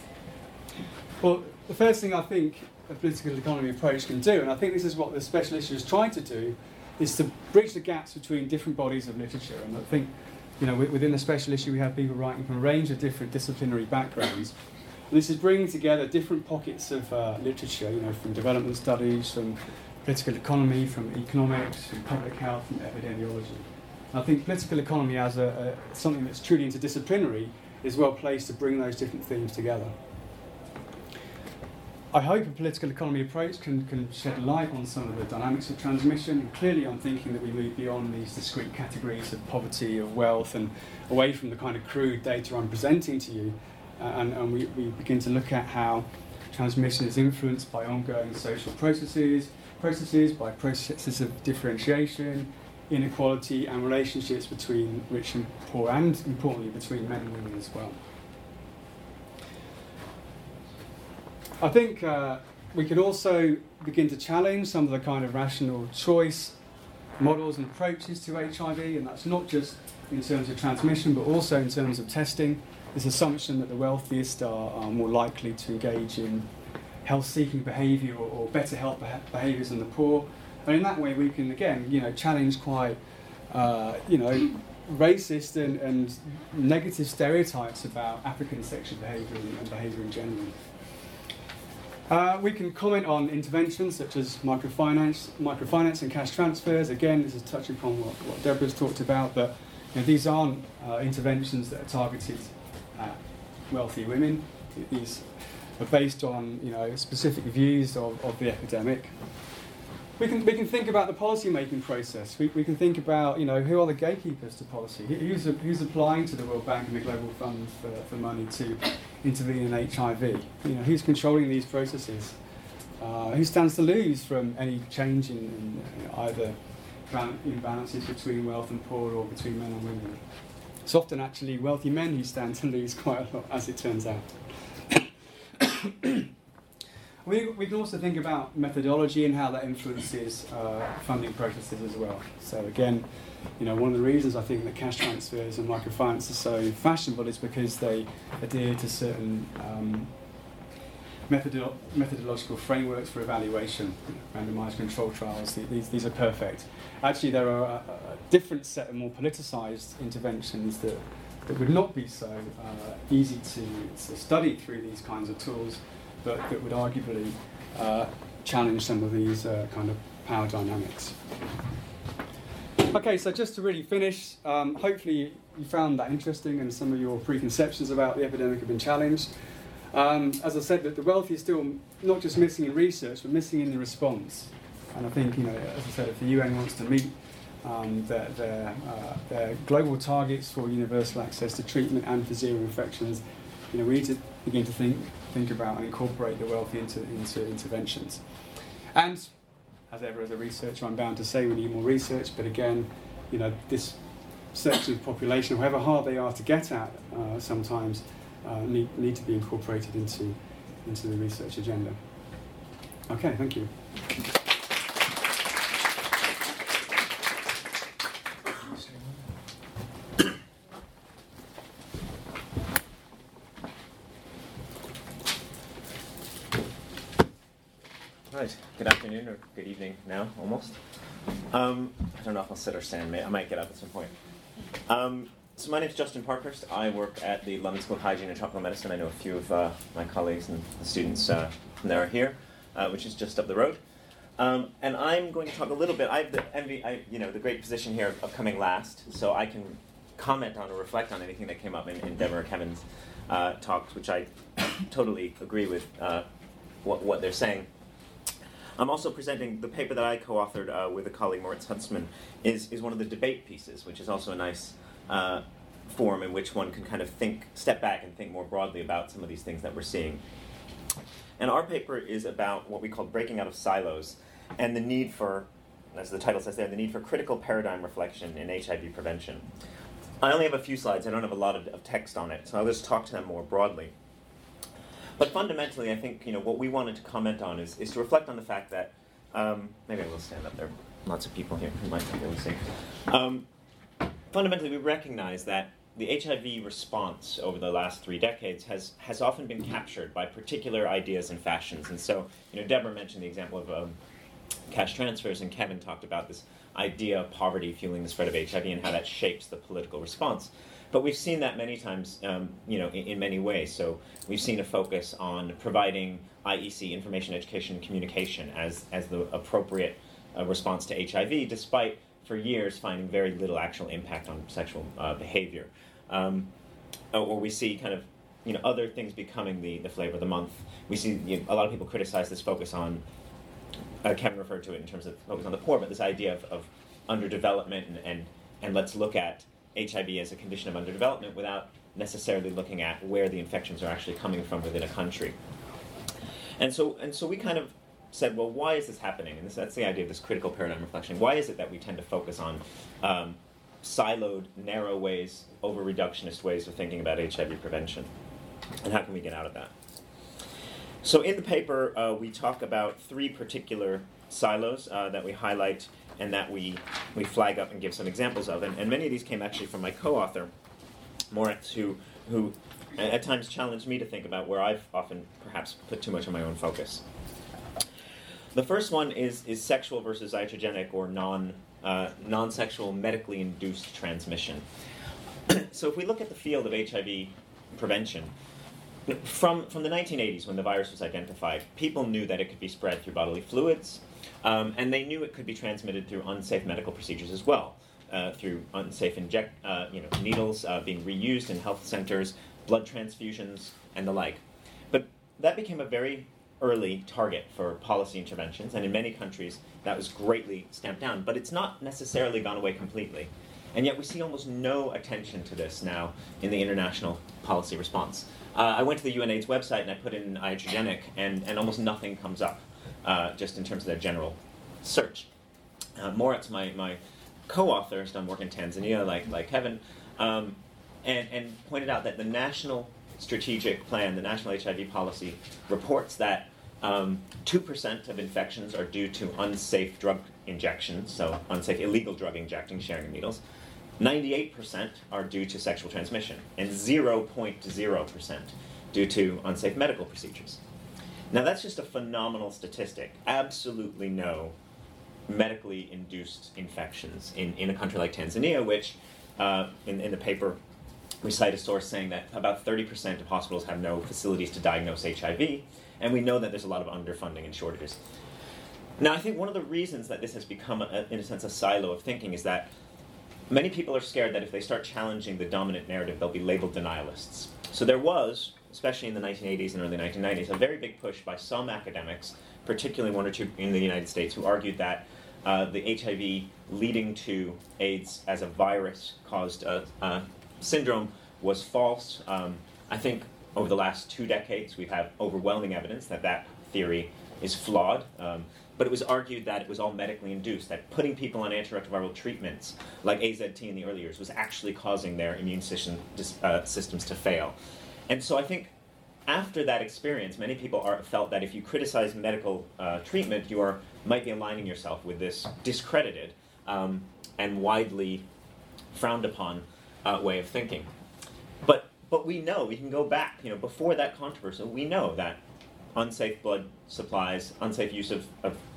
Well, the first thing I think a political economy approach can do, and I think this is what the special issue is trying to do, is to bridge the gaps between different bodies of literature. And I think, you know, within the special issue we have people writing from a range of different disciplinary backgrounds. And this is bringing together different pockets of literature, you know, from development studies, from political economy, from economics, from public health, from epidemiology. And I think political economy as something that's truly interdisciplinary is well placed to bring those different themes together. I hope a political economy approach can shed light on some of the dynamics of transmission. And clearly I'm thinking that we move beyond these discrete categories of poverty, of wealth, and away from the kind of crude data I'm presenting to you, and we begin to look at how transmission is influenced by ongoing social processes, by processes of differentiation, inequality, and relationships between rich and poor, and importantly between men and women as well. I think we could also begin to challenge some of the kind of rational choice models and approaches to HIV, and that's not just in terms of transmission, but also in terms of testing. This assumption that the wealthiest are more likely to engage in health-seeking behaviour or better health behaviours than the poor. And in that way we can, again, you know, challenge quite, you know, racist and negative stereotypes about African sexual behaviour and behaviour in general. We can comment on interventions such as microfinance and cash transfers. Again, this is touching upon what Deborah's talked about, but Now, these aren't interventions that are targeted at wealthy women. These are based on, you know, specific views of the epidemic. We can think about the policy making process. We can think about, you know, who are the gatekeepers to policy? Who's applying to the World Bank and the Global Fund for money to intervene in HIV? You know, who's controlling these processes? Who stands to lose from any change in either imbalances between wealth and poor or between men and women? It's often actually wealthy men who stand to lose quite a lot, as it turns out. We can also think about methodology and how that influences funding processes as well. So again, you know, one of the reasons I think that cash transfers and microfinance are so fashionable is because they adhere to certain methodological frameworks for evaluation, randomised control trials. These are perfect. Actually, there are a different set of more politicised interventions that would not be so easy to study through these kinds of tools, but that would arguably challenge some of these kind of power dynamics. Okay, so just to really finish, hopefully you found that interesting and some of your preconceptions about the epidemic have been challenged. As I said, that the wealthy is still not just missing in research, but missing in the response. And I think, you know, as I said, if the UN wants to meet their global targets for universal access to treatment and for zero infections, you know, we need to begin to think about and incorporate the wealthy into interventions. And as ever, as a researcher, I'm bound to say we need more research. But again, you know, this section of the population, however hard they are to get at, sometimes. Need to be incorporated into the research agenda. Okay, thank you. Right, good afternoon or good evening now, almost. I don't know if I'll sit or stand. I might get up at some point. So my name is Justin Parkhurst. I work at the London School of Hygiene and Tropical Medicine. I know a few of my colleagues and the students from there are here, which is just up the road. And I'm going to talk a little bit. I have the envy, the great position here of coming last, so I can comment on or reflect on anything that came up in Deborah or Kevin's talks, which I totally agree with what they're saying. I'm also presenting the paper that I co-authored with a colleague, Moritz Hutzman, is one of the debate pieces, which is also a nice form in which one can kind of step back and think more broadly about some of these things that we're seeing. And our paper is about what we call breaking out of silos and the need for, as the title says there, the need for critical paradigm reflection in HIV prevention. I only have a few slides. I don't have a lot of text on it, so I'll just talk to them more broadly. But fundamentally, I think, you know, what we wanted to comment on is to reflect on the fact that, maybe I will stand up there. Lots of people here who might not be able to see. Fundamentally, we recognize that the HIV response over the last 3 decades has often been captured by particular ideas and fashions. And so, you know, Deborah mentioned the example of cash transfers, and Kevin talked about this idea of poverty fueling the spread of HIV and how that shapes the political response. But we've seen that many times, in many ways. So we've seen a focus on providing IEC, information, education, and communication, as the appropriate response to HIV, despite for years finding very little actual impact on sexual behavior. Or we see kind of, you know, other things becoming the flavor of the month. We see, you know, a lot of people criticize this focus on, Kevin referred to it in terms of focus on the poor, but this idea of underdevelopment and let's look at HIV as a condition of underdevelopment without necessarily looking at where the infections are actually coming from within a country. And so we kind of said, well, why is this happening? And that's the idea of this critical paradigm reflection. Why is it that we tend to focus on siloed, narrow ways, over-reductionist ways of thinking about HIV prevention? And how can we get out of that? So in the paper, we talk about 3 particular silos that we highlight and that we flag up and give some examples of. And many of these came actually from my co-author, Moritz, who at times challenged me to think about where I've often perhaps put too much of my own focus. The first one is sexual versus iatrogenic or non-sexual medically induced transmission. So if we look at the field of HIV prevention, from the 1980s when the virus was identified, people knew that it could be spread through bodily fluids, and they knew it could be transmitted through unsafe medical procedures as well. through unsafe needles being reused in health centers, blood transfusions, and the like. But that became a very early target for policy interventions, and in many countries that was greatly stamped down. But it's not necessarily gone away completely. And yet we see almost no attention to this now in the international policy response. I went to the UNAIDS website and I put in iatrogenic, and almost nothing comes up, just in terms of their general search. Moritz, my co-author, has done work in Tanzania, like Kevin, and pointed out that the National Strategic Plan, the National HIV Policy, reports that 2% of infections are due to unsafe drug injections, so unsafe illegal drug injecting, sharing of needles. 98% are due to sexual transmission, and 0.0% due to unsafe medical procedures. Now that's just a phenomenal statistic. Absolutely no medically induced infections in a country like Tanzania, which in the paper we cite a source saying that about 30% of hospitals have no facilities to diagnose HIV, and we know that there's a lot of underfunding and shortages. Now, I think one of the reasons that this has become, in a sense, a silo of thinking is that many people are scared that if they start challenging the dominant narrative, they'll be labeled denialists. So there was, especially in the 1980s and early 1990s, a very big push by some academics, particularly one or two in the United States, who argued that the HIV leading to AIDS as a virus caused syndrome was false. I think over the last 2 decades, we've had overwhelming evidence that that theory is flawed. But it was argued that it was all medically induced, that putting people on antiretroviral treatments like AZT in the early years was actually causing their immune systems to fail. And so I think after that experience, many people felt that if you criticize medical treatment, you might be aligning yourself with this discredited and widely frowned upon way of thinking. But we know, we can go back, before that controversy, we know that unsafe blood supplies, unsafe use of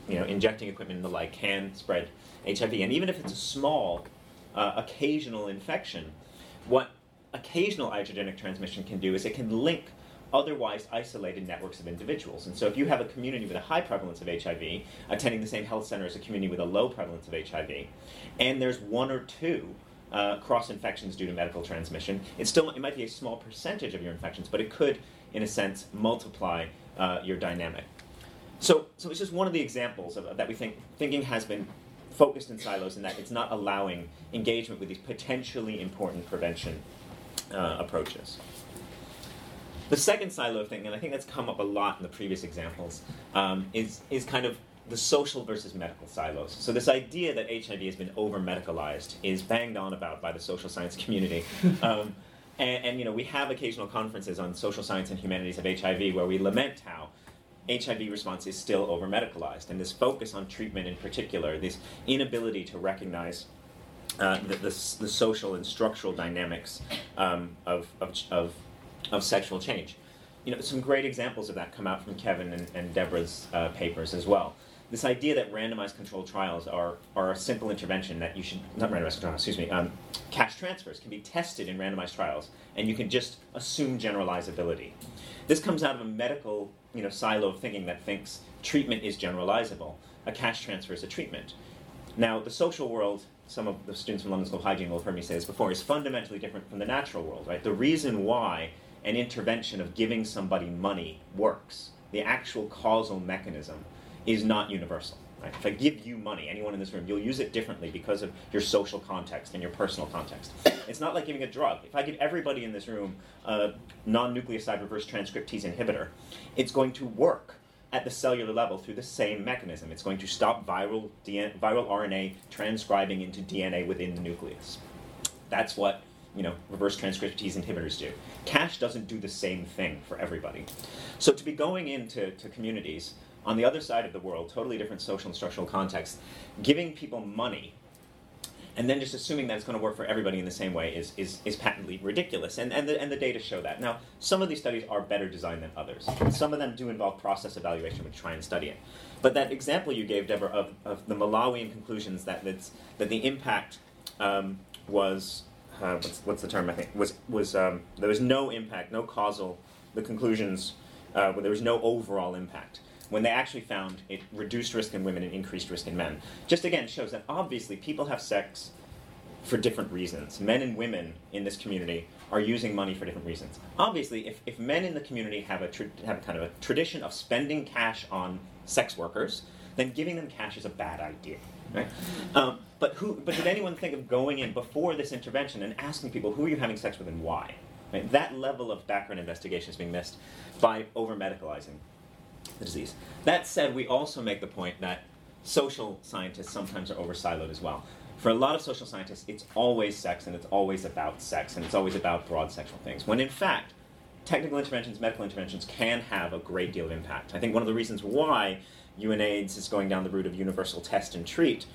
injecting equipment and the like can spread HIV. And even if it's a small, occasional infection, what occasional iatrogenic transmission can do is it can link otherwise isolated networks of individuals. And so if you have a community with a high prevalence of HIV attending the same health center as a community with a low prevalence of HIV, and there's one or two cross-infections due to medical transmission, it might be a small percentage of your infections, but it could, in a sense, multiply your dynamic. So it's just one of the examples of that we think thinking has been focused in silos and that it's not allowing engagement with these potentially important prevention approaches. The second silo thing, and I think that's come up a lot in the previous examples, is kind of the social versus medical silos. So this idea that HIV has been over-medicalized is banged on about by the social science community. And we have occasional conferences on social science and humanities of HIV where we lament how HIV response is still over-medicalized. And this focus on treatment in particular, this inability to recognize the social and structural dynamics of sexual change. Some great examples of that come out from Kevin and Deborah's papers as well. This idea that randomized controlled trials are a simple intervention that you should, not randomized controlled, excuse me, cash transfers can be tested in randomized trials, and you can just assume generalizability. This comes out of a medical silo of thinking that thinks treatment is generalizable. A cash transfer is a treatment. Now, the social world, some of the students from London School of Hygiene will have heard me say this before, is fundamentally different from the natural world, right? The reason why an intervention of giving somebody money works, the actual causal mechanism, is not universal. Right? If I give you money, anyone in this room, you'll use it differently because of your social context and your personal context. It's not like giving a drug. If I give everybody in this room a non-nucleoside reverse transcriptase inhibitor, it's going to work at the cellular level through the same mechanism. It's going to stop viral RNA transcribing into DNA within the nucleus. That's what reverse transcriptase inhibitors do. Cash doesn't do the same thing for everybody. So to be going into communities on the other side of the world, totally different social and structural context, giving people money and then just assuming that it's going to work for everybody in the same way is patently ridiculous. And the data show that. Now, some of these studies are better designed than others. Some of them do involve process evaluation, which try and study it. But that example you gave, Deborah, of the Malawian conclusions that the impact was... what's the term, I think, was there was no impact, no causal, the conclusions, where there was no overall impact, when they actually found it reduced risk in women and increased risk in men. Just, again, shows that obviously people have sex for different reasons. Men and women in this community are using money for different reasons. Obviously, if men in the community have kind of a tradition of spending cash on sex workers, then giving them cash is a bad idea, right? But did anyone think of going in before this intervention and asking people, who are you having sex with and why? Right? That level of background investigation is being missed by over-medicalizing the disease. That said, we also make the point that social scientists sometimes are over-siloed as well. For a lot of social scientists, it's always sex, and it's always about sex, and it's always about broad sexual things, when in fact, technical interventions, medical interventions can have a great deal of impact. I think one of the reasons why UNAIDS is going down the route of universal test and treat,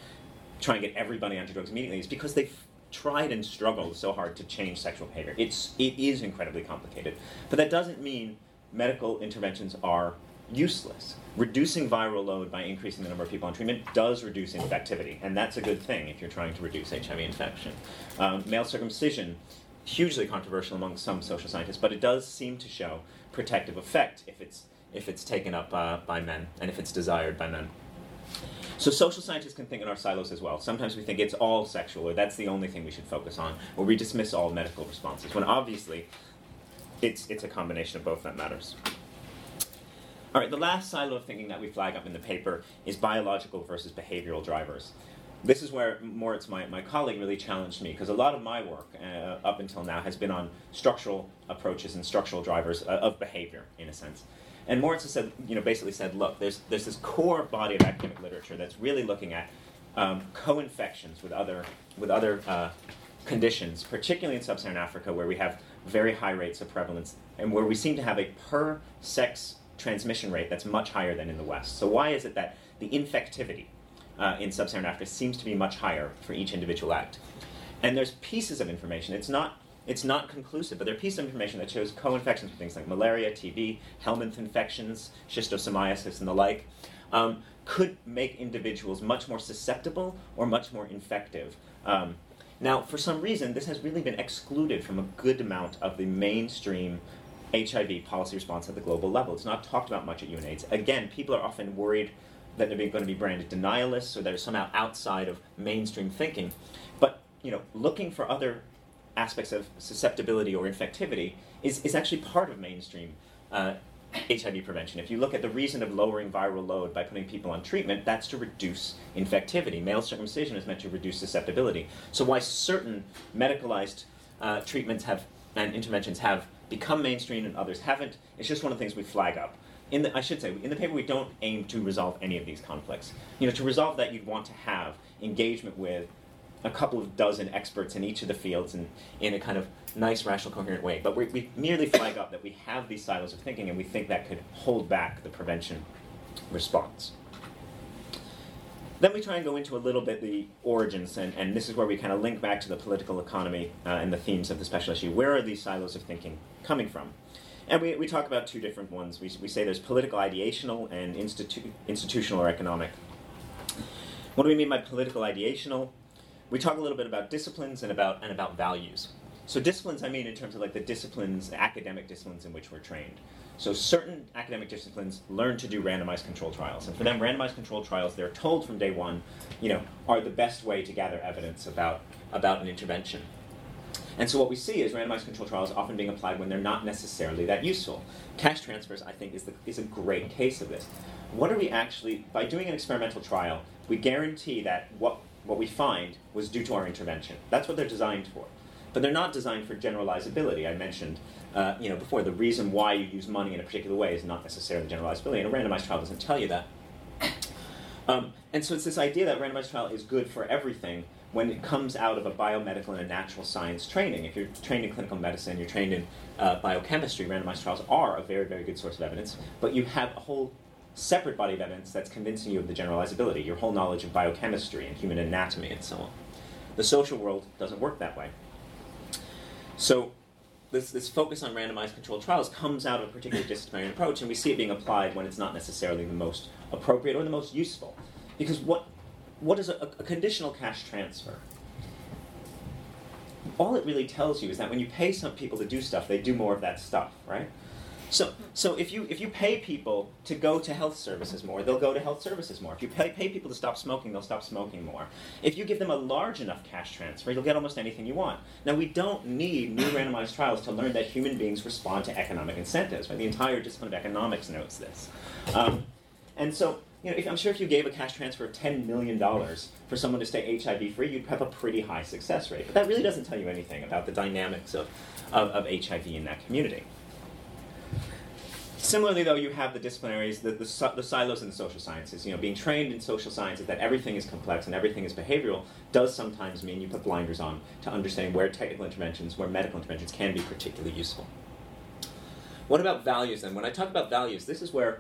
trying to get everybody onto drugs immediately, is because they've tried and struggled so hard to change sexual behavior. It is incredibly complicated. But that doesn't mean medical interventions are useless. Reducing viral load by increasing the number of people on treatment does reduce infectivity, and that's a good thing if you're trying to reduce HIV infection. Male circumcision, hugely controversial among some social scientists, but it does seem to show protective effect if it's taken up by men and if it's desired by men. So social scientists can think in our silos as well. Sometimes we think it's all sexual, or that's the only thing we should focus on, or we dismiss all medical responses, when obviously it's a combination of both that matters. All right, the last silo of thinking that we flag up in the paper is biological versus behavioral drivers. This is where Moritz, my colleague, really challenged me, because a lot of my work up until now has been on structural approaches and structural drivers of behavior, in a sense. And Moritz has said, basically said, look, there's this core body of academic literature that's really looking at co-infections with other conditions, particularly in sub-Saharan Africa, where we have very high rates of prevalence and where we seem to have a per-sex transmission rate that's much higher than in the West. So why is it that the infectivity in sub-Saharan Africa seems to be much higher for each individual act? And there's pieces of information. It's not conclusive, but there are pieces of information that shows co-infections with things like malaria, TB, Helminth infections, schistosomiasis, and the like, could make individuals much more susceptible or much more infective. Now, for some reason, this has really been excluded from a good amount of the mainstream HIV policy response at the global level. It's not talked about much at UNAIDS. Again, people are often worried that they're going to be branded denialists or that are somehow outside of mainstream thinking. But, looking for other aspects of susceptibility or infectivity is actually part of mainstream HIV prevention. If you look at the reason of lowering viral load by putting people on treatment, that's to reduce infectivity. Male circumcision is meant to reduce susceptibility. So why certain medicalized treatments and interventions have become mainstream and others haven't, it's just one of the things we flag up. In the paper, we don't aim to resolve any of these conflicts. To resolve that, you'd want to have engagement with a couple of dozen experts in each of the fields and in a kind of nice, rational, coherent way. But we merely flag up that we have these silos of thinking, and we think that could hold back the prevention response. Then we try and go into a little bit the origins, and this is where we kind of link back to the political economy and the themes of the special issue. Where are these silos of thinking coming from? And we talk about two different ones. We say there's political, ideational, and institutional or economic. What do we mean by political, ideational? We talk a little bit about disciplines and about values. So disciplines, I mean in terms of like the disciplines, academic disciplines in which we're trained. So certain academic disciplines learn to do randomized control trials. And for them, randomized control trials, they're told from day one, are the best way to gather evidence about an intervention. And so what we see is randomized control trials often being applied when they're not necessarily that useful. Cash transfers, I think, is a great case of this. What are we actually, by doing an experimental trial, we guarantee that what we find was due to our intervention. That's what they're designed for. But they're not designed for generalizability. I mentioned before, the reason why you use money in a particular way is not necessarily generalizability, and a randomized trial doesn't tell you that. And so it's this idea that randomized trial is good for everything when it comes out of a biomedical and a natural science training. If you're trained in clinical medicine, you're trained in biochemistry, randomized trials are a very, very good source of evidence, but you have a whole separate body of evidence that's convincing you of the generalizability, your whole knowledge of biochemistry and human anatomy and so on. The social world doesn't work that way. So this focus on randomized controlled trials comes out of a particular disciplinary approach, and we see it being applied when it's not necessarily the most appropriate or the most useful. Because what is a conditional cash transfer? All it really tells you is that when you pay some people to do stuff, they do more of that stuff, right? So if you pay people to go to health services more, they'll go to health services more. If you pay people to stop smoking, they'll stop smoking more. If you give them a large enough cash transfer, you'll get almost anything you want. Now, we don't need new randomized trials to learn that human beings respond to economic incentives. Right? The entire discipline of economics knows this. And so, you know, I'm sure if you gave a cash transfer of $10 million for someone to stay HIV-free, you'd have a pretty high success rate. But that really doesn't tell you anything about the dynamics of HIV in that community. Similarly, though, you have the disciplinaries, the silos in the social sciences. You know, being trained in social sciences that everything is complex and everything is behavioral does sometimes mean you put blinders on to understand where technical interventions, where medical interventions can be particularly useful. What about values, then? When I talk about values, this is where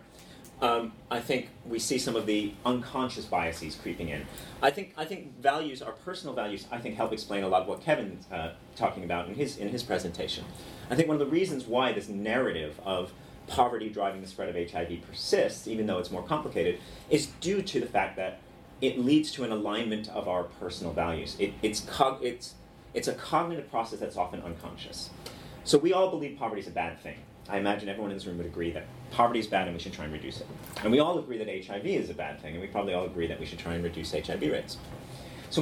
I think we see some of the unconscious biases creeping in. I think values, our personal values, I think help explain a lot of what Kevin's talking about in his presentation. I think one of the reasons why this narrative of poverty driving the spread of HIV persists, even though it's more complicated, is due to the fact that it leads to an alignment of our personal values. It's a cognitive process that's often unconscious. So we all believe poverty is a bad thing. I imagine everyone in this room would agree that poverty is bad and we should try and reduce it. And we all agree that HIV is a bad thing, and we probably all agree that we should try and reduce HIV rates. So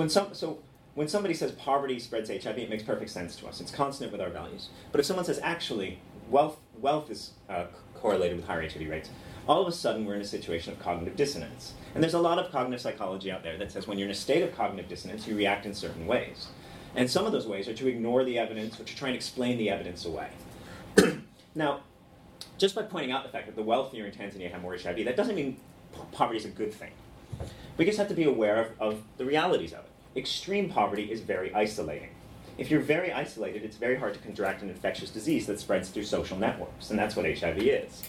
when somebody says poverty spreads HIV, it makes perfect sense to us. It's consonant with our values. But if someone says, actually, wealth is correlated with higher HIV rates, all of a sudden we're in a situation of cognitive dissonance. And there's a lot of cognitive psychology out there that says when you're in a state of cognitive dissonance, you react in certain ways. And some of those ways are to ignore the evidence or to try and explain the evidence away. Now, just by pointing out the fact that the wealthier in Tanzania have more HIV, that doesn't mean poverty is a good thing. We just have to be aware of the realities of it. Extreme poverty is very isolating. If you're very isolated, it's very hard to contract an infectious disease that spreads through social networks, and that's what HIV is.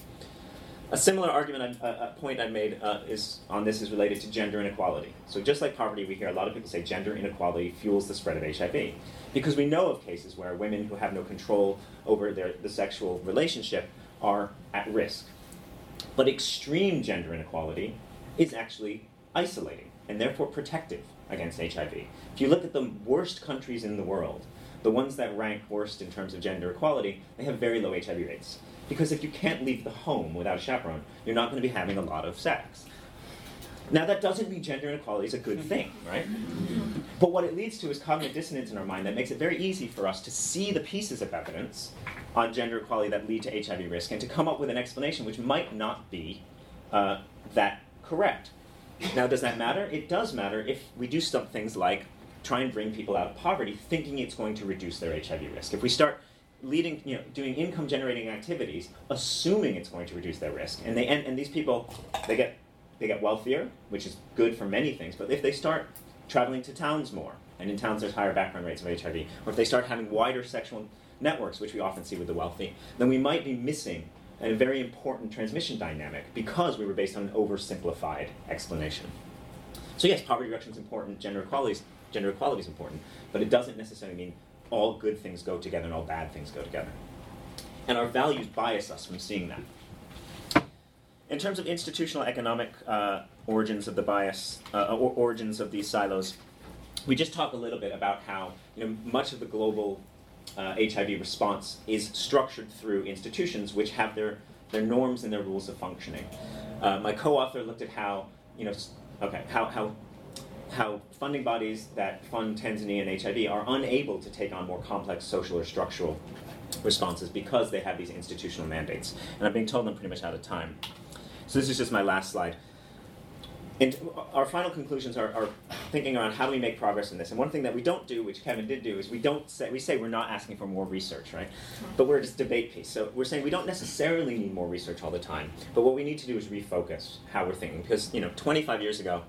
A similar argument, a point I made is related to gender inequality. So just like poverty, we hear a lot of people say gender inequality fuels the spread of HIV, because we know of cases where women who have no control over the sexual relationship are at risk. But extreme gender inequality is actually isolating and therefore protective against HIV. If you look at the worst countries in the world, the ones that rank worst in terms of gender equality, they have very low HIV rates. Because if you can't leave the home without a chaperone, you're not going to be having a lot of sex. Now, that doesn't mean gender inequality is a good thing, right? But what it leads to is cognitive dissonance in our mind that makes it very easy for us to see the pieces of evidence on gender equality that lead to HIV risk and to come up with an explanation which might not be that correct. Now, does that matter? It does matter if we do some things like try and bring people out of poverty thinking it's going to reduce their HIV risk. If we start leading, you know, doing income-generating activities assuming it's going to reduce their risk, and these people, they get wealthier, which is good for many things, but if they start traveling to towns more, and in towns there's higher background rates of HIV, or if they start having wider sexual networks, which we often see with the wealthy, then we might be missing and a very important transmission dynamic because we were based on an oversimplified explanation. So yes, poverty reduction is important, gender equality is important, but it doesn't necessarily mean all good things go together and all bad things go together. And our values bias us from seeing that. In terms of institutional economic origins of the bias, or origins of these silos, we just talked a little bit about how, you know, much of the global HIV response is structured through institutions which have their norms and their rules of functioning. My co-author looked at how funding bodies that fund Tanzania and HIV are unable to take on more complex social or structural responses because they have these institutional mandates. And I'm being told I'm pretty much out of time. So this is just my last slide. And our final conclusions are thinking around how do we make progress in this. And one thing that we don't do, which Kevin did do, is we say we're not asking for more research, right? But we're just a debate piece. So we're saying we don't necessarily need more research all the time. But what we need to do is refocus how we're thinking. Because, you know, 25 years ago,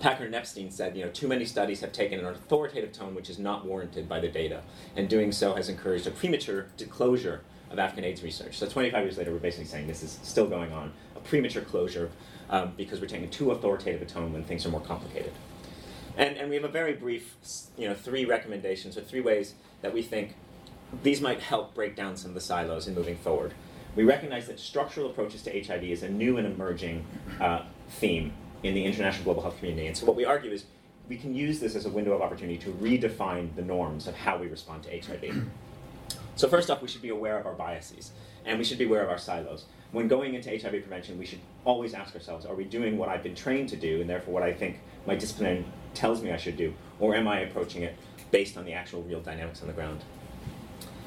Packer and Epstein said, you know, too many studies have taken an authoritative tone which is not warranted by the data. And doing so has encouraged a premature closure of African AIDS research. So 25 years later, we're basically saying this is still going on, a premature closure, because we're taking too authoritative a tone when things are more complicated. And we have a very brief, you know, three recommendations, or three ways that we think these might help break down some of the silos in moving forward. We recognize that structural approaches to HIV is a new and emerging theme in the international global health community. And so what we argue is we can use this as a window of opportunity to redefine the norms of how we respond to HIV. So first off, we should be aware of our biases, and we should be aware of our silos. When going into HIV prevention, we should always ask ourselves, are we doing what I've been trained to do, and therefore what I think my discipline tells me I should do, or am I approaching it based on the actual real dynamics on the ground?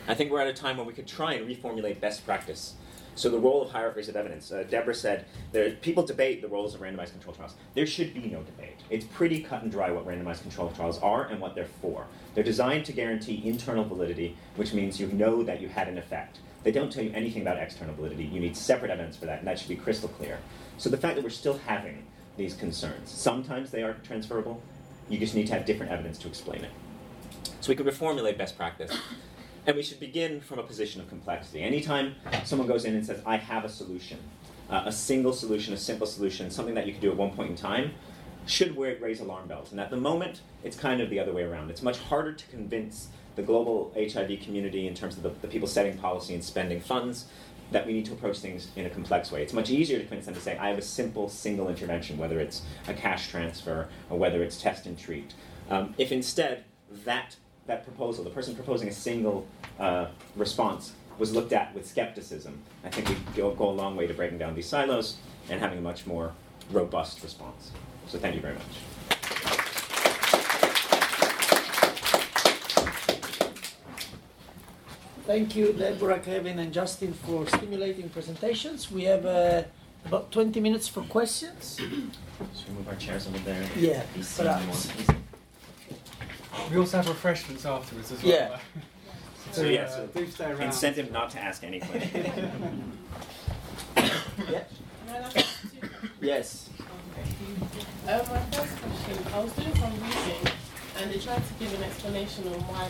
I think we're at a time where we could try and reformulate best practice. So the role of hierarchies of evidence. Deborah said, people debate the roles of randomized control trials. There should be no debate. It's pretty cut and dry what randomized control trials are and what they're for. They're designed to guarantee internal validity, which means you know that you had an effect. They don't tell you anything about external validity. You need separate evidence for that, and that should be crystal clear. So the fact that we're still having these concerns, sometimes they are transferable. You just need to have different evidence to explain it. So we could reformulate best practice. And we should begin from a position of complexity. Anytime someone goes in and says, I have a solution, a single solution, a simple solution, something that you can do at one point in time, should raise alarm bells. And at the moment, it's kind of the other way around. It's much harder to convince the global HIV community in terms of the people setting policy and spending funds that we need to approach things in a complex way. It's much easier to convince them to say, I have a simple, single intervention, whether it's a cash transfer or whether it's test and treat. If instead that proposal, the person proposing a single response, was looked at with skepticism, I think we'd go a long way to breaking down these silos and having a much more robust response. So thank you very much. Thank you, Deborah, Kevin, and Justin for stimulating presentations. We have about 20 minutes for questions. Should we move our chairs over there? Yeah, perhaps. We also have refreshments afterwards as well. Yeah. So stay around. Incentive not to ask anything. Yeah. Yes. Okay. My first question, I was doing some reading, and they tried to give an explanation on why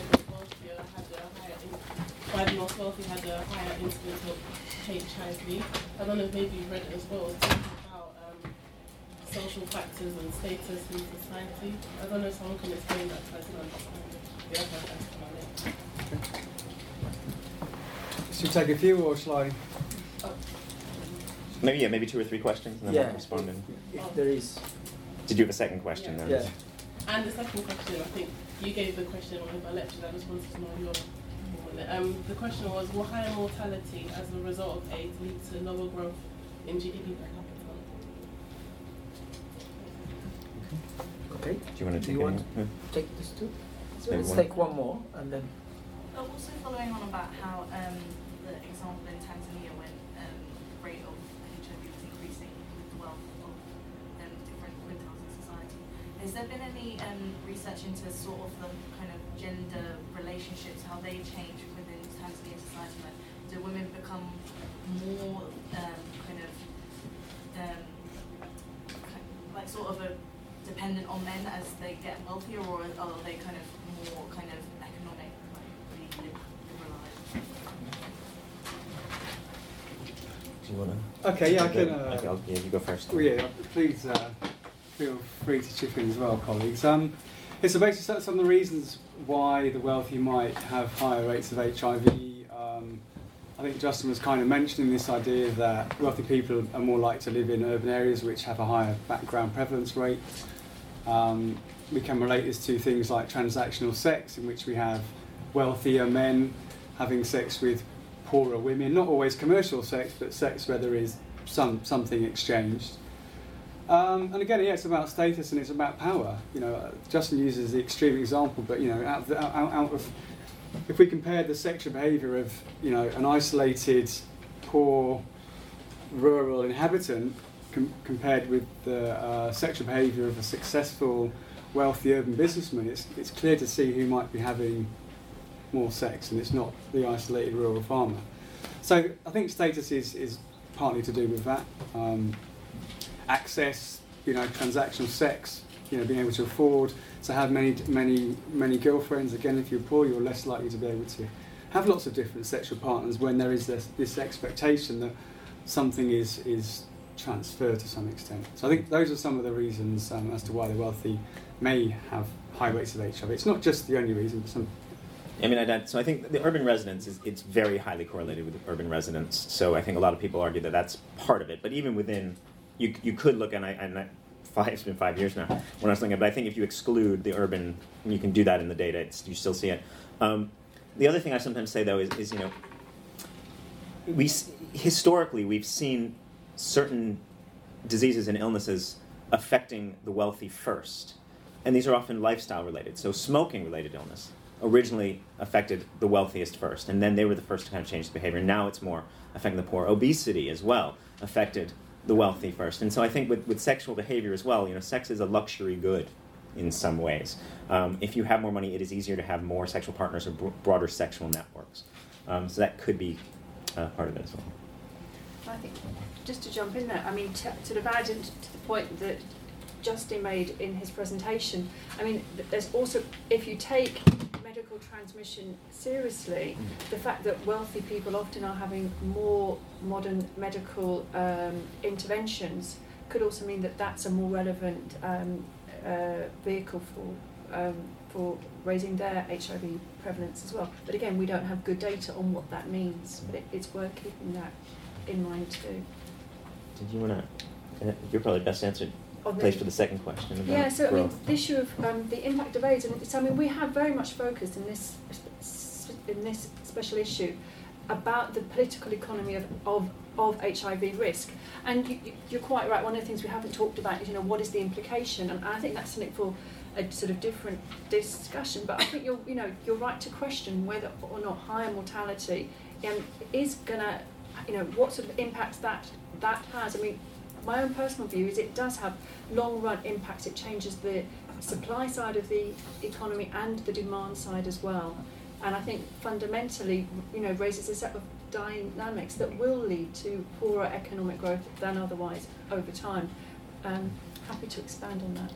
the most wealthy had a higher incidence of HIV. I don't know if maybe you read it as well. Social factors and status in society. I don't know if someone can explain that, so I can understand it. Yeah, okay. Should we take a few, or shall I? Oh. Maybe two or three questions, and then we'll respond. If there is. Did you have a second question? Yeah. Then? Yeah. And the second question, I think you gave the question on the lecture. I just wanted to know your. The question was, will higher mortality as a result of AIDS lead to lower growth in GDP per capita? Okay. Do you want to take this too? So let's take one more and then. Also following on about how the example in Tanzania when the rate of HIV was increasing with the wealth of different quintiles in society, has there been any research into sort of the kind of gender relationships, how they change within Tanzanian society? Like, do women become more sort of a dependent on men as they get wealthier, or are they kind of more kind of economic, like liberalised? Do you want to? Okay, yeah, I can. Yeah, you go first. Well, yeah, please feel free to chip in as well, colleagues. So basically, that's some of the reasons why the wealthy might have higher rates of HIV. I think Justin was kind of mentioning this idea that wealthy people are more likely to live in urban areas which have a higher background prevalence rate. We can relate this to things like transactional sex, in which we have wealthier men having sex with poorer women, not always commercial sex, but sex where there is something exchanged. And again, yeah, it's about status and it's about power. You know, Justin uses the extreme example, but you know, if we compare the sexual behaviour of, you know, an isolated, poor, rural inhabitant compared with the sexual behaviour of a successful, wealthy urban businessman, it's clear to see who might be having more sex, and it's not the isolated rural farmer. So I think status is partly to do with that. Access, you know, transactional sex, you know, being able to afford to have many girlfriends. Again, if you're poor, you're less likely to be able to have lots of different sexual partners when there is this expectation that something is transferred to some extent. So I think those are some of the reasons as to why the wealthy may have high rates of HIV. It's not just the only reason. I think the urban residence it's very highly correlated with urban residence. So I think a lot of people argue that that's part of it. But even within, you could look, it's been 5 years now when I was looking at it, but I think if you exclude the urban, you can do that in the data, you still see it. The other thing I sometimes say, though, is you know, historically we've seen certain diseases and illnesses affecting the wealthy first, and these are often lifestyle related. So smoking related illness originally affected the wealthiest first, and then they were the first to kind of change the behavior. Now it's more affecting the poor. Obesity as well affected the wealthy first. And so I think with sexual behavior as well, you know, sex is a luxury good in some ways. If you have more money, it is easier to have more sexual partners or broader sexual networks. So that could be part of it as well. I think, just to jump in there, I mean, sort of adding to the point that Justin made in his presentation, I mean, there's also, if you take medical transmission seriously, the fact that wealthy people often are having more modern medical interventions could also mean that that's a more relevant vehicle for raising their HIV prevalence as well. But again, we don't have good data on what that means, but it's worth keeping that in mind too. Did you want to, you're probably best answered place for the second question. About growth. I mean, the issue of the impact of AIDS, and so I mean, we have very much focused in this special issue about the political economy of HIV risk. And you're quite right, one of the things we haven't talked about is, you know, what is the implication? And I think that's something for a sort of different discussion, but I think you're right to question whether or not higher mortality is going to, you know, what sort of impacts that has. I mean, my own personal view is it does have long-run impacts. It changes the supply side of the economy and the demand side as well. And I think fundamentally, you know, raises a set of dynamics that will lead to poorer economic growth than otherwise over time. Happy to expand on that.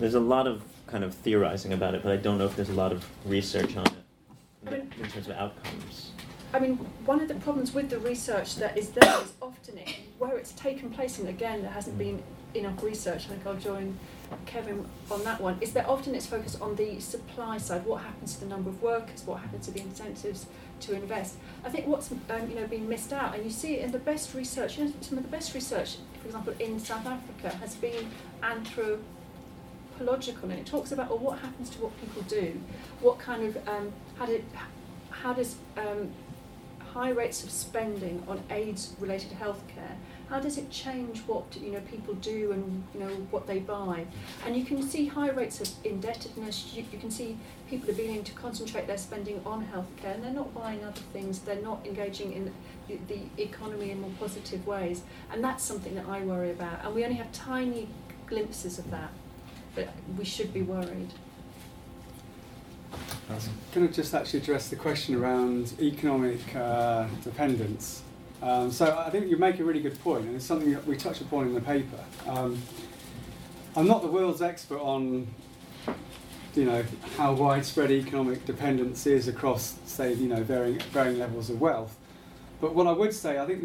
There's a lot of kind of theorizing about it, but I don't know if there's a lot of research on it in terms of outcomes. I mean, one of the problems with the research that is there is often where it's taken place, and again, there hasn't been enough research, I think I'll join Kevin on that one, is that often it's focused on the supply side, what happens to the number of workers, what happens to the incentives to invest. I think what's been missed out, and you see it in the best research, you know, some of the best research, for example, in South Africa, has been anthropological, and it talks about, well, what happens to what people do, what kind of, how does high rates of spending on AIDS-related healthcare, how does it change what, you know, people do and, you know, what they buy? And you can see high rates of indebtedness. You can see people are beginning to concentrate their spending on healthcare, and they're not buying other things. They're not engaging in the economy in more positive ways. And that's something that I worry about. And we only have tiny glimpses of that, but we should be worried. Can I just actually address the question around economic dependence? So I think you make a really good point, and it's something that we touch upon in the paper. I'm not the world's expert on, you know, how widespread economic dependence is across, say, you know, varying levels of wealth. But what I would say, I think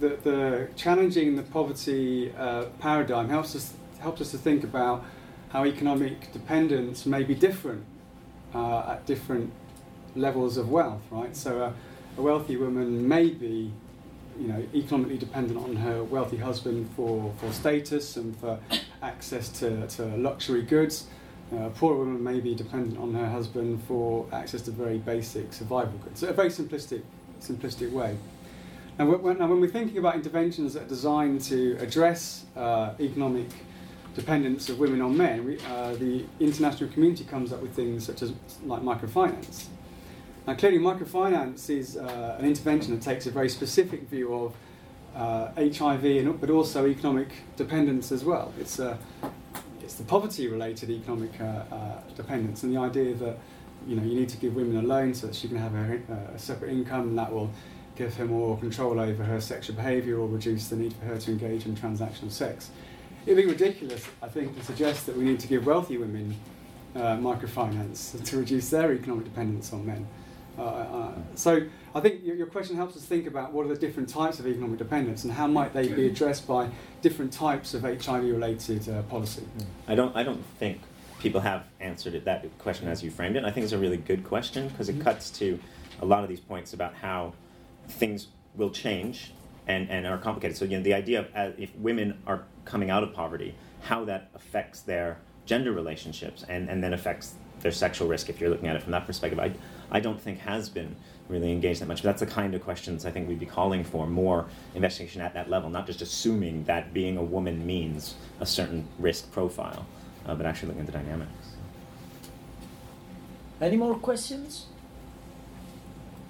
the challenging the poverty paradigm helps us to think about how economic dependence may be different at different levels of wealth, right? So a wealthy woman may be, you know, economically dependent on her wealthy husband for status and for access to luxury goods. A poor woman may be dependent on her husband for access to very basic survival goods. So a very simplistic way. Now, when we're thinking about interventions that are designed to address economic dependence of women on men, the international community comes up with things such as like microfinance. Now, clearly, microfinance is an intervention that takes a very specific view of HIV, but also economic dependence as well. It's the poverty-related economic dependence, and the idea that, you know, you need to give women a loan so that she can have a separate income, and that will give her more control over her sexual behaviour or reduce the need for her to engage in transactional sex. It'd be ridiculous, I think, to suggest that we need to give wealthy women microfinance to reduce their economic dependence on men. So I think your question helps us think about what are the different types of economic dependence and how might they be addressed by different types of HIV-related policy. I don't think people have answered it, that question as you framed it. I think it's a really good question because it cuts to a lot of these points about how things will change and are complicated. So, you know, the idea of if women are coming out of poverty, how that affects their gender relationships and then affects their sexual risk, if you're looking at it from that perspective, I don't think has been really engaged that much. But that's the kind of questions I think we'd be calling for, more investigation at that level, not just assuming that being a woman means a certain risk profile, but actually looking at the dynamics. Any more questions?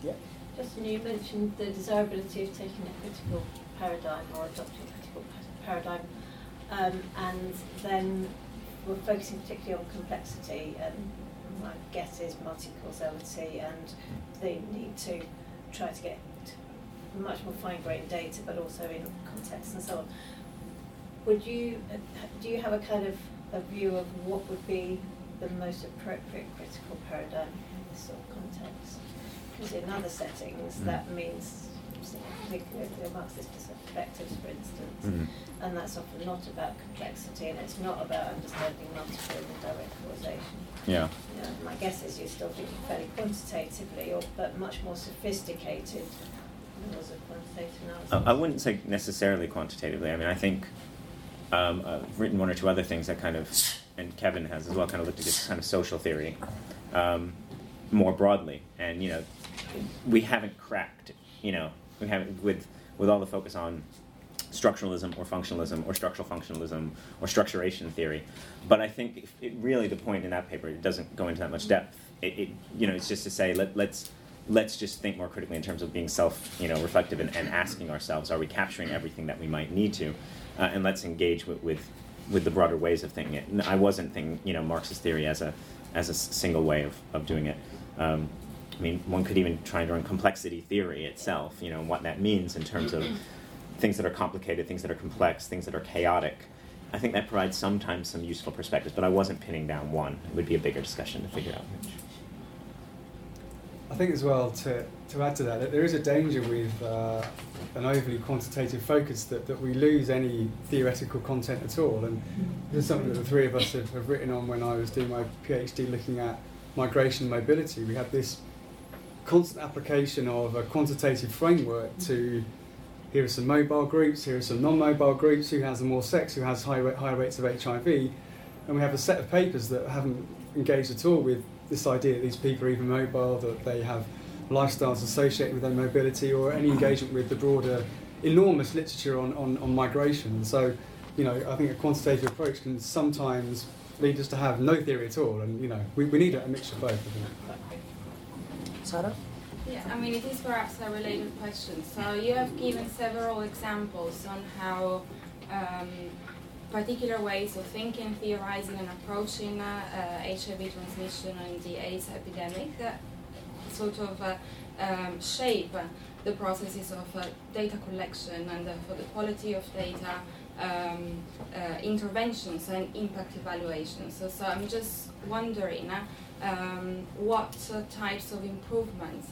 Yeah. Justin, you mentioned the desirability of taking an equitable paradigm or adopting an equitable paradigm, and then we're focusing particularly on complexity, and my guess is multi-causality and the need to try to get much more fine-grained data, but also in context and so on. Would you do you have a kind of a view of what would be the most appropriate critical paradigm in this sort of context? Because in other settings, that means particularly amongst this perspective, for instance, and that's often not about complexity, and it's not about understanding multiple and direct causation. Yeah. You know, my guess is you're still thinking fairly quantitatively, but much more sophisticated laws of quantitative analysis. I wouldn't say necessarily quantitatively. I mean, I think I've written one or two other things that kind of, and Kevin has as well, kind of looked at this kind of social theory more broadly, and you know, we haven't cracked, you know. We have, with all the focus on structuralism or functionalism or structural functionalism or structuration theory, but I think it really the point in that paper, it doesn't go into that much depth. It you know, it's just to say let's just think more critically in terms of being self, you know, reflective and asking ourselves, are we capturing everything that we might need to, and let's engage with the broader ways of thinking it. I wasn't thinking, you know, Marxist theory as a single way of doing it. I mean, one could even try and run complexity theory itself, you know, and what that means in terms of things that are complicated, things that are complex, things that are chaotic. I think that provides sometimes some useful perspectives, but I wasn't pinning down one. It would be a bigger discussion to figure out which. I think as well, to add to that there is a danger with an overly quantitative focus that we lose any theoretical content at all. And this is something that the three of us have written on when I was doing my PhD looking at migration and mobility. We had this constant application of a quantitative framework to, here are some mobile groups, here are some non-mobile groups, who has more sex, who has high rates of HIV, and we have a set of papers that haven't engaged at all with this idea that these people are even mobile, that they have lifestyles associated with their mobility or any engagement with the broader enormous literature on migration. And so, you know, I think a quantitative approach can sometimes lead us to have no theory at all, and, you know, we need a mixture of both, I think. Sarah? Yeah, I mean, it is perhaps a related question. So you have given several examples on how particular ways of thinking, theorizing, and approaching HIV transmission and the AIDS epidemic sort of shape the processes of data collection and for the quality of data interventions and impact evaluations. So I'm just wondering what types of improvements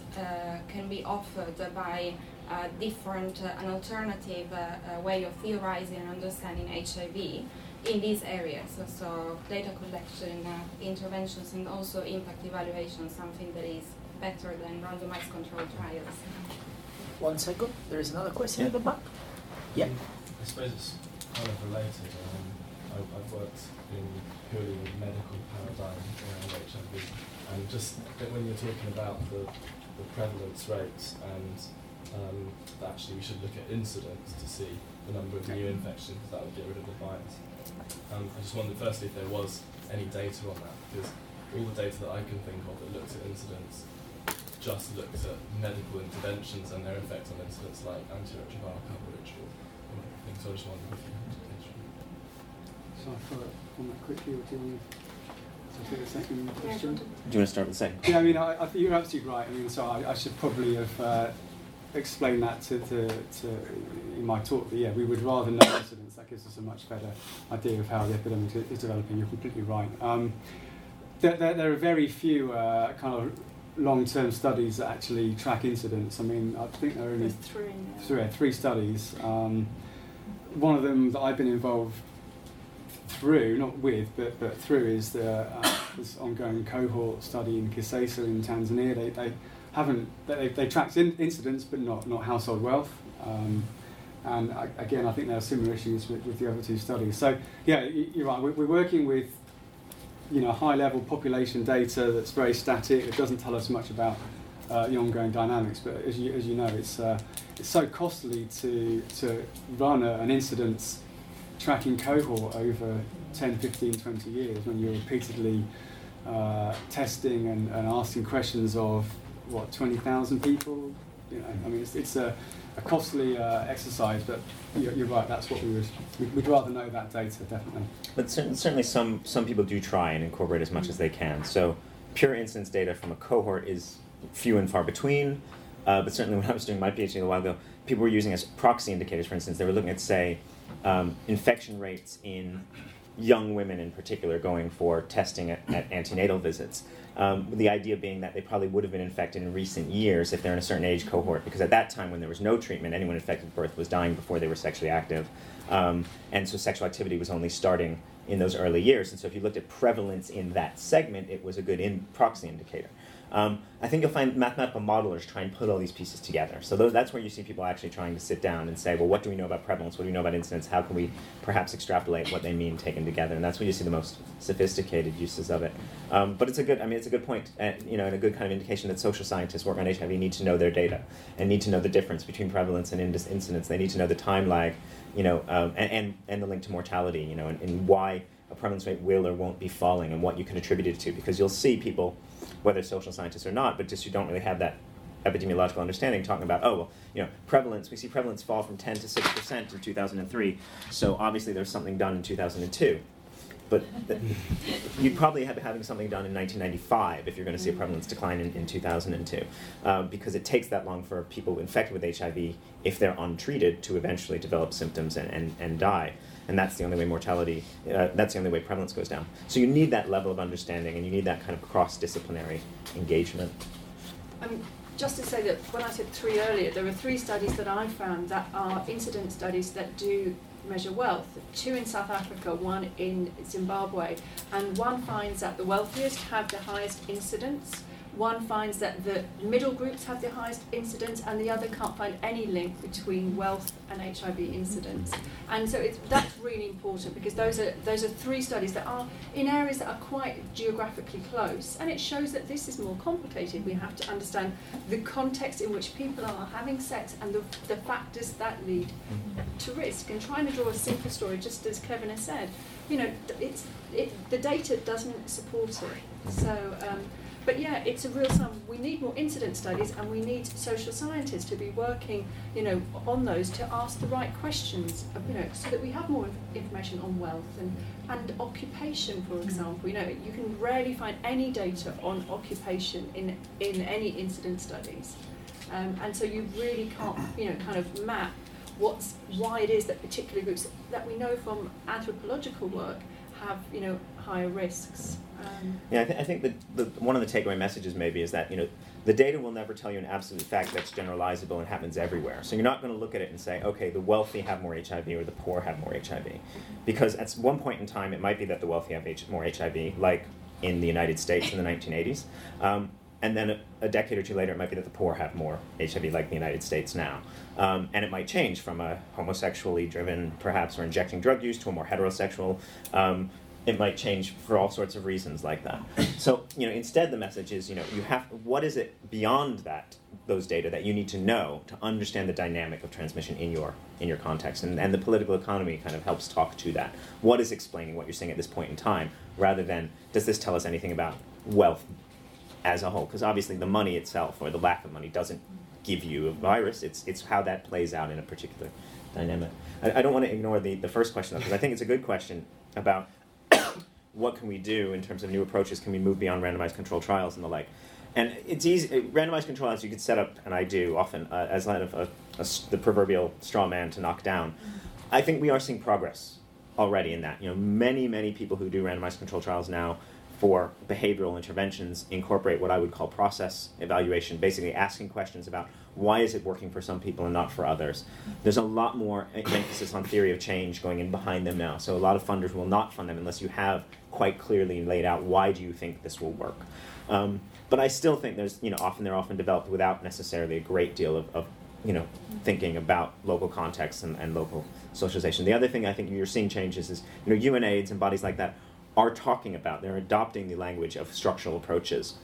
can be offered by an alternative way of theorizing and understanding HIV in these areas, so data collection, interventions, and also impact evaluation, something that is better than randomized controlled trials. One second, there is another question at the back. Yeah. I suppose it's kind of related. I've worked in purely the medical paradigm around HIV, and just when you're talking about the prevalence rates, and actually we should look at incidence to see the number of new infections, that would get rid of the bias. I just wondered firstly if there was any data on that, because all the data that I can think of that looks at incidence just looks at medical interventions and their effect on incidence, like antiretroviral coverage or things. So I just wondered if you had a picture. So I follow up on that quickly, or do you want to take the second question? Do you want to start with the second? Yeah, I mean, I think you're absolutely right. I mean, so I should probably have explained that to in my talk. But yeah, we would rather know incidence. That gives us a much better idea of how the epidemic is developing. You're completely right. There are very few kind of long-term studies that actually track incidence. I mean, I think there are only three studies. One of them that I've been involved through, not with, but through, is this ongoing cohort study in Kisesa in Tanzania. They tracked incidence, but not household wealth. And again, I think there are similar issues with the other two studies. So yeah, you're right. We're working with high-level population data that's very static. It doesn't tell us much about the ongoing dynamics. But as you know, it's so costly to run an incidence tracking cohort over 10, 15, 20 years when you're repeatedly testing and asking questions of, 20,000 people? I mean, it's a costly exercise, but you're right, that's what we'd rather know that data, definitely. But certainly some people do try and incorporate as much as they can. So pure incidence data from a cohort is few and far between, but certainly when I was doing my PhD a while ago, people were using as proxy indicators, for instance. They were looking at, say, infection rates in young women in particular going for testing at antenatal visits. The idea being that they probably would have been infected in recent years if they're in a certain age cohort, because at that time when there was no treatment, anyone infected at birth was dying before they were sexually active. And so sexual activity was only starting in those early years. And so if you looked at prevalence in that segment, it was a good proxy indicator. I think you'll find mathematical modelers try and put all these pieces together. So that's where you see people actually trying to sit down and say, well, what do we know about prevalence? What do we know about incidence? How can we perhaps extrapolate what they mean taken together? And that's where you see the most sophisticated uses of it. But it's a good point, and a good kind of indication that social scientists working on HIV need to know their data and need to know the difference between prevalence and incidence. They need to know the time lag, and the link to mortality, and why a prevalence rate will or won't be falling and what you can attribute it to, because you'll see people, whether social scientists or not, but just who don't really have that epidemiological understanding, talking about, prevalence, we see prevalence fall from 10 to 6% in 2003, so obviously there's something done in 2002. But you'd probably have having something done in 1995 if you're going to see a prevalence decline in 2002, because it takes that long for people infected with HIV, if they're untreated, to eventually develop symptoms and die. And that's the only way prevalence goes down. So you need that level of understanding, and you need that kind of cross-disciplinary engagement. Just to say that when I said three earlier, there are three studies that I found that are incident studies that do measure wealth, two in South Africa, one in Zimbabwe, and one finds that the wealthiest have the highest incidence, one finds that the middle groups have the highest incidence, and the other can't find any link between wealth and HIV incidence. And so that's really important, because those are three studies that are in areas that are quite geographically close, and it shows that this is more complicated. We have to understand the context in which people are having sex and the factors that lead to risk. And trying to draw a simple story, just as Kevin has said, the data doesn't support it. So. But yeah, it's a real sum. We need more incident studies, and we need social scientists to be working, on those to ask the right questions, so that we have more information on wealth and occupation, for example. You can rarely find any data on occupation in any incident studies, and so you really can't, kind of map why it is that particular groups that we know from anthropological work have, higher risks. I think that one of the takeaway messages maybe is that, the data will never tell you an absolute fact that's generalizable and happens everywhere. So you're not going to look at it and say, okay, the wealthy have more HIV or the poor have more HIV. Because at one point in time, it might be that the wealthy have more HIV, like in the United States in the 1980s. And then a decade or two later, it might be that the poor have more HIV, like the United States now. And it might change from a homosexually driven, perhaps, or injecting drug use to a more heterosexual. It might change for all sorts of reasons like that. So, instead the message is, what is it beyond that, those data that you need to know to understand the dynamic of transmission in your context? And the political economy kind of helps talk to that. What is explaining what you're seeing at this point in time, rather than, does this tell us anything about wealth as a whole? Because obviously the money itself, or the lack of money, doesn't give you a virus. It's how that plays out in a particular dynamic. I don't want to ignore the first question, though, because I think it's a good question about what can we do in terms of new approaches? Can we move beyond randomized controlled trials and the like? And it's easy. Randomized controlled trials you could set up, and I do often, as kind of the proverbial straw man to knock down. I think we are seeing progress already in that. Many, many people who do randomized controlled trials now for behavioral interventions incorporate what I would call process evaluation, basically asking questions about why is it working for some people and not for others. There's a lot more emphasis on theory of change going in behind them now, so a lot of funders will not fund them unless you have quite clearly laid out why do you think this will work. But I still think there's, they're often developed without necessarily a great deal of thinking about local context and local socialization. The other thing I think you're seeing changes is, UNAIDS and bodies like that are talking about. They're adopting the language of structural approaches.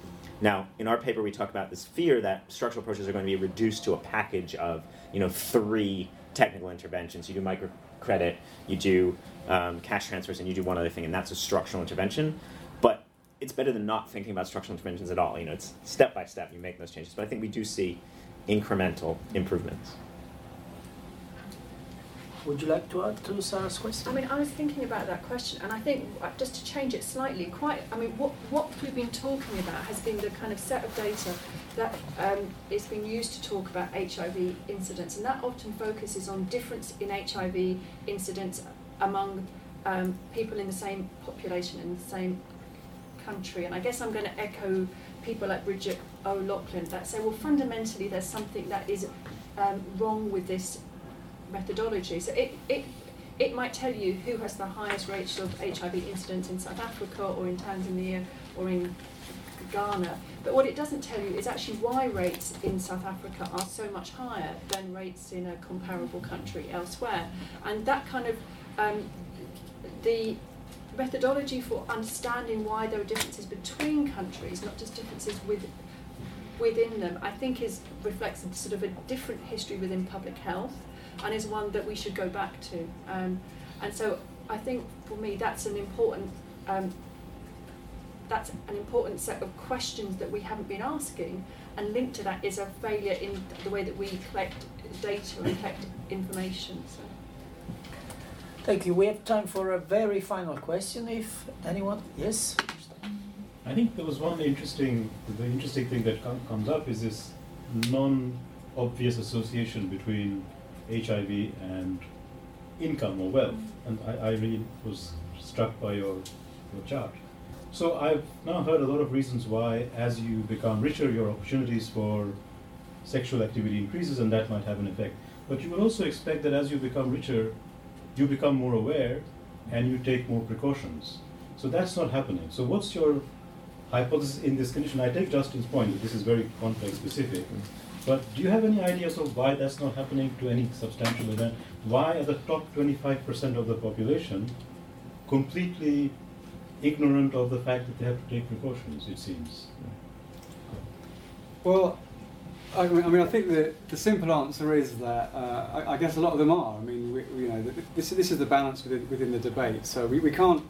Now, in our paper, we talk about this fear that structural approaches are going to be reduced to a package of, you know, 3 technical interventions. You do microcredit, you do cash transfers, and you do one other thing, and that's a structural intervention. But it's better than not thinking about structural interventions at all. You know, it's step by step you make those changes. But I think we do see incremental improvements. Would you like to add to Sarah's question? I mean, I was thinking about that question, and I think, just to change it slightly, what we've been talking about has been the kind of set of data that is being used to talk about HIV incidence, and that often focuses on difference in HIV incidence among people in the same population in the same country. And I guess I'm going to echo people like Bridget O'Loughlin that say, well, fundamentally there's something that is wrong with this methodology. So it might tell you who has the highest rates of HIV incidence in South Africa or in Tanzania or in Ghana, but what it doesn't tell you is actually why rates in South Africa are so much higher than rates in a comparable country elsewhere. And that kind of the methodology for understanding why there are differences between countries, not just differences within them, I think reflects sort of a different history within public health, and is one that we should go back to. And so I think for me that's an important set of questions that we haven't been asking, and linked to that is a failure in the way that we collect data and collect information. So. Thank you. We have time for a very final question, if anyone. Yes? I think there was one interesting thing that comes up is this non-obvious association between HIV and income or wealth, and I really was struck by your chart. So I've now heard a lot of reasons why, as you become richer, your opportunities for sexual activity increases, and that might have an effect. But you would also expect that as you become richer, you become more aware and you take more precautions. So that's not happening. So what's your hypothesis in this condition? I take Justin's point that this is very context specific. But do you have any ideas of why that's not happening to any substantial event? Why are the top 25% of the population completely ignorant of the fact that they have to take precautions, it seems? Well, I mean, I think that the simple answer is that I guess a lot of them are. I mean, this is the balance within the debate. So we can't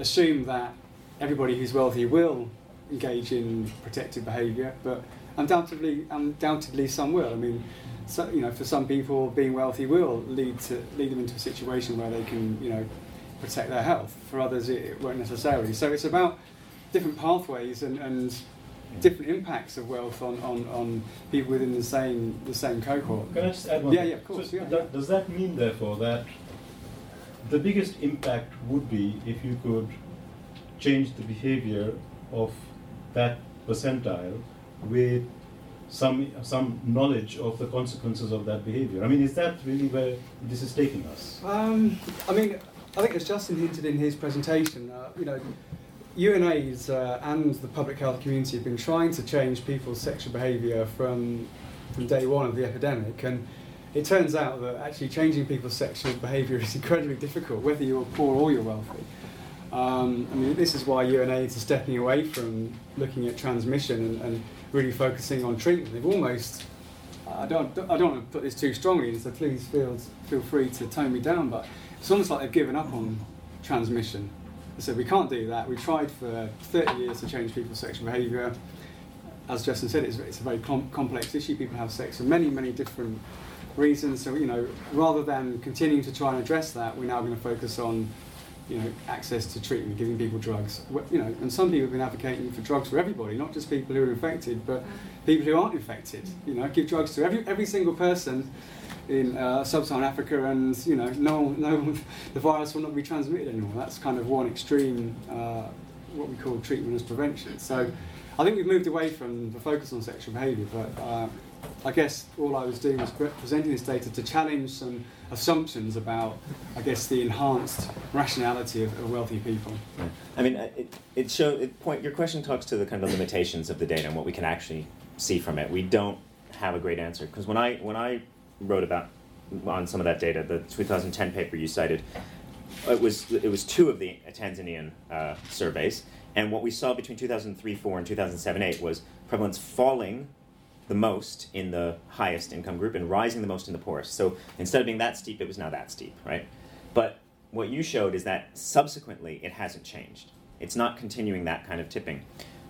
assume that everybody who's wealthy will engage in protective behaviour, but undoubtedly some will. I mean, so, you know, for some people, being wealthy will lead them into a situation where they can, you know, protect their health. For others, it won't necessarily. So it's about different pathways and different impacts of wealth on people within the same cohort. Can I just add one thing? Yeah, of course. So does that mean, therefore, that the biggest impact would be if you could change the behaviour of that percentile with some knowledge of the consequences of that behaviour? I mean, is that really where this is taking us? I mean, I think as Justin hinted in his presentation, you know, UNAIDS and the public health community have been trying to change people's sexual behaviour from day one of the epidemic, and it turns out that actually changing people's sexual behaviour is incredibly difficult, whether you're poor or you're wealthy. I mean, this is why UNAIDS is stepping away from looking at transmission and really focusing on treatment. They've almost, I don't want to put this too strongly, so please feel free to tone me down, but it's almost like they've given up on transmission. They said, we can't do that. We tried for 30 years to change people's sexual behaviour. As Justin said, it's a very complex issue. People have sex for many, many different reasons. So, you know, rather than continuing to try and address that, we're now going to focus on, you know, access to treatment, giving people drugs. You know, and some people have been advocating for drugs for everybody, not just people who are infected, but people who aren't infected. You know, give drugs to every single person in sub-Saharan Africa, and you know, no, the virus will not be transmitted anymore. That's kind of one extreme, what we call treatment as prevention. So, I think we've moved away from the focus on sexual behaviour, but I guess all I was doing was presenting this data to challenge some assumptions about, I guess, the enhanced rationality of wealthy people. Yeah. I mean, your question talks to the kind of limitations of the data and what we can actually see from it. We don't have a great answer, because when I wrote about on some of that data, the 2010 paper you cited, It was two of the Tanzanian surveys, and what we saw between 2003-4 and 2007-8 was prevalence falling the most in the highest income group and rising the most in the poorest. So instead of being that steep, it was now that steep, right? But what you showed is that subsequently it hasn't changed. It's not continuing that kind of tipping.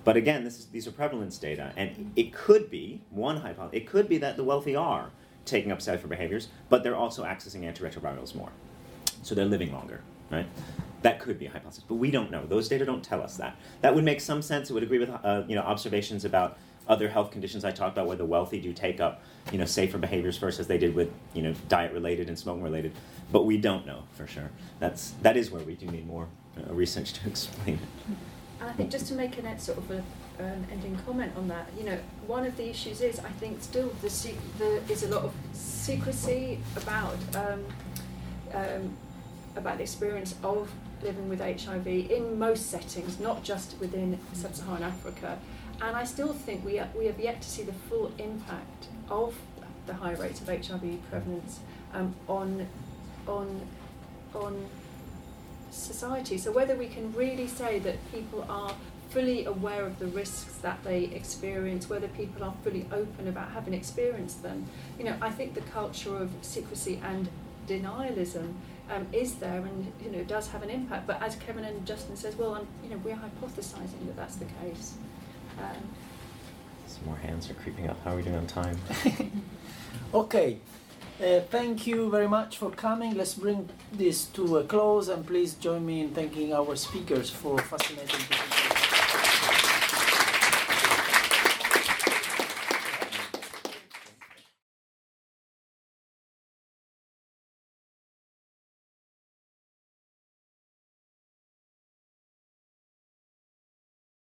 But again, these are prevalence data, and it could be one hypothesis. It could be that the wealthy are taking up safer behaviors, but they're also accessing antiretrovirals more, so they're living longer, right? That could be a hypothesis, but we don't know. Those data don't tell us that. That would make some sense. It would agree with observations about other health conditions I talked about, where the wealthy do take up safer behaviors first, as they did with diet-related and smoking-related. But we don't know for sure. That is where we do need more research to explain it. And I think just to make an ending comment on that, one of the issues is, I think, still there is a lot of secrecy about the experience of living with HIV in most settings, not just within sub-Saharan Africa. And I still think we have yet to see the full impact of the high rates of HIV prevalence on society. So whether we can really say that people are fully aware of the risks that they experience, whether people are fully open about having experienced them, I think the culture of secrecy and denialism is there and does have an impact. But as Kevin and Justin says, we're hypothesising that that's the case. Some more hands are creeping up. How are we doing on time? Okay. Thank you very much for coming. Let's bring this to a close, and please join me in thanking our speakers for fascinating presentation.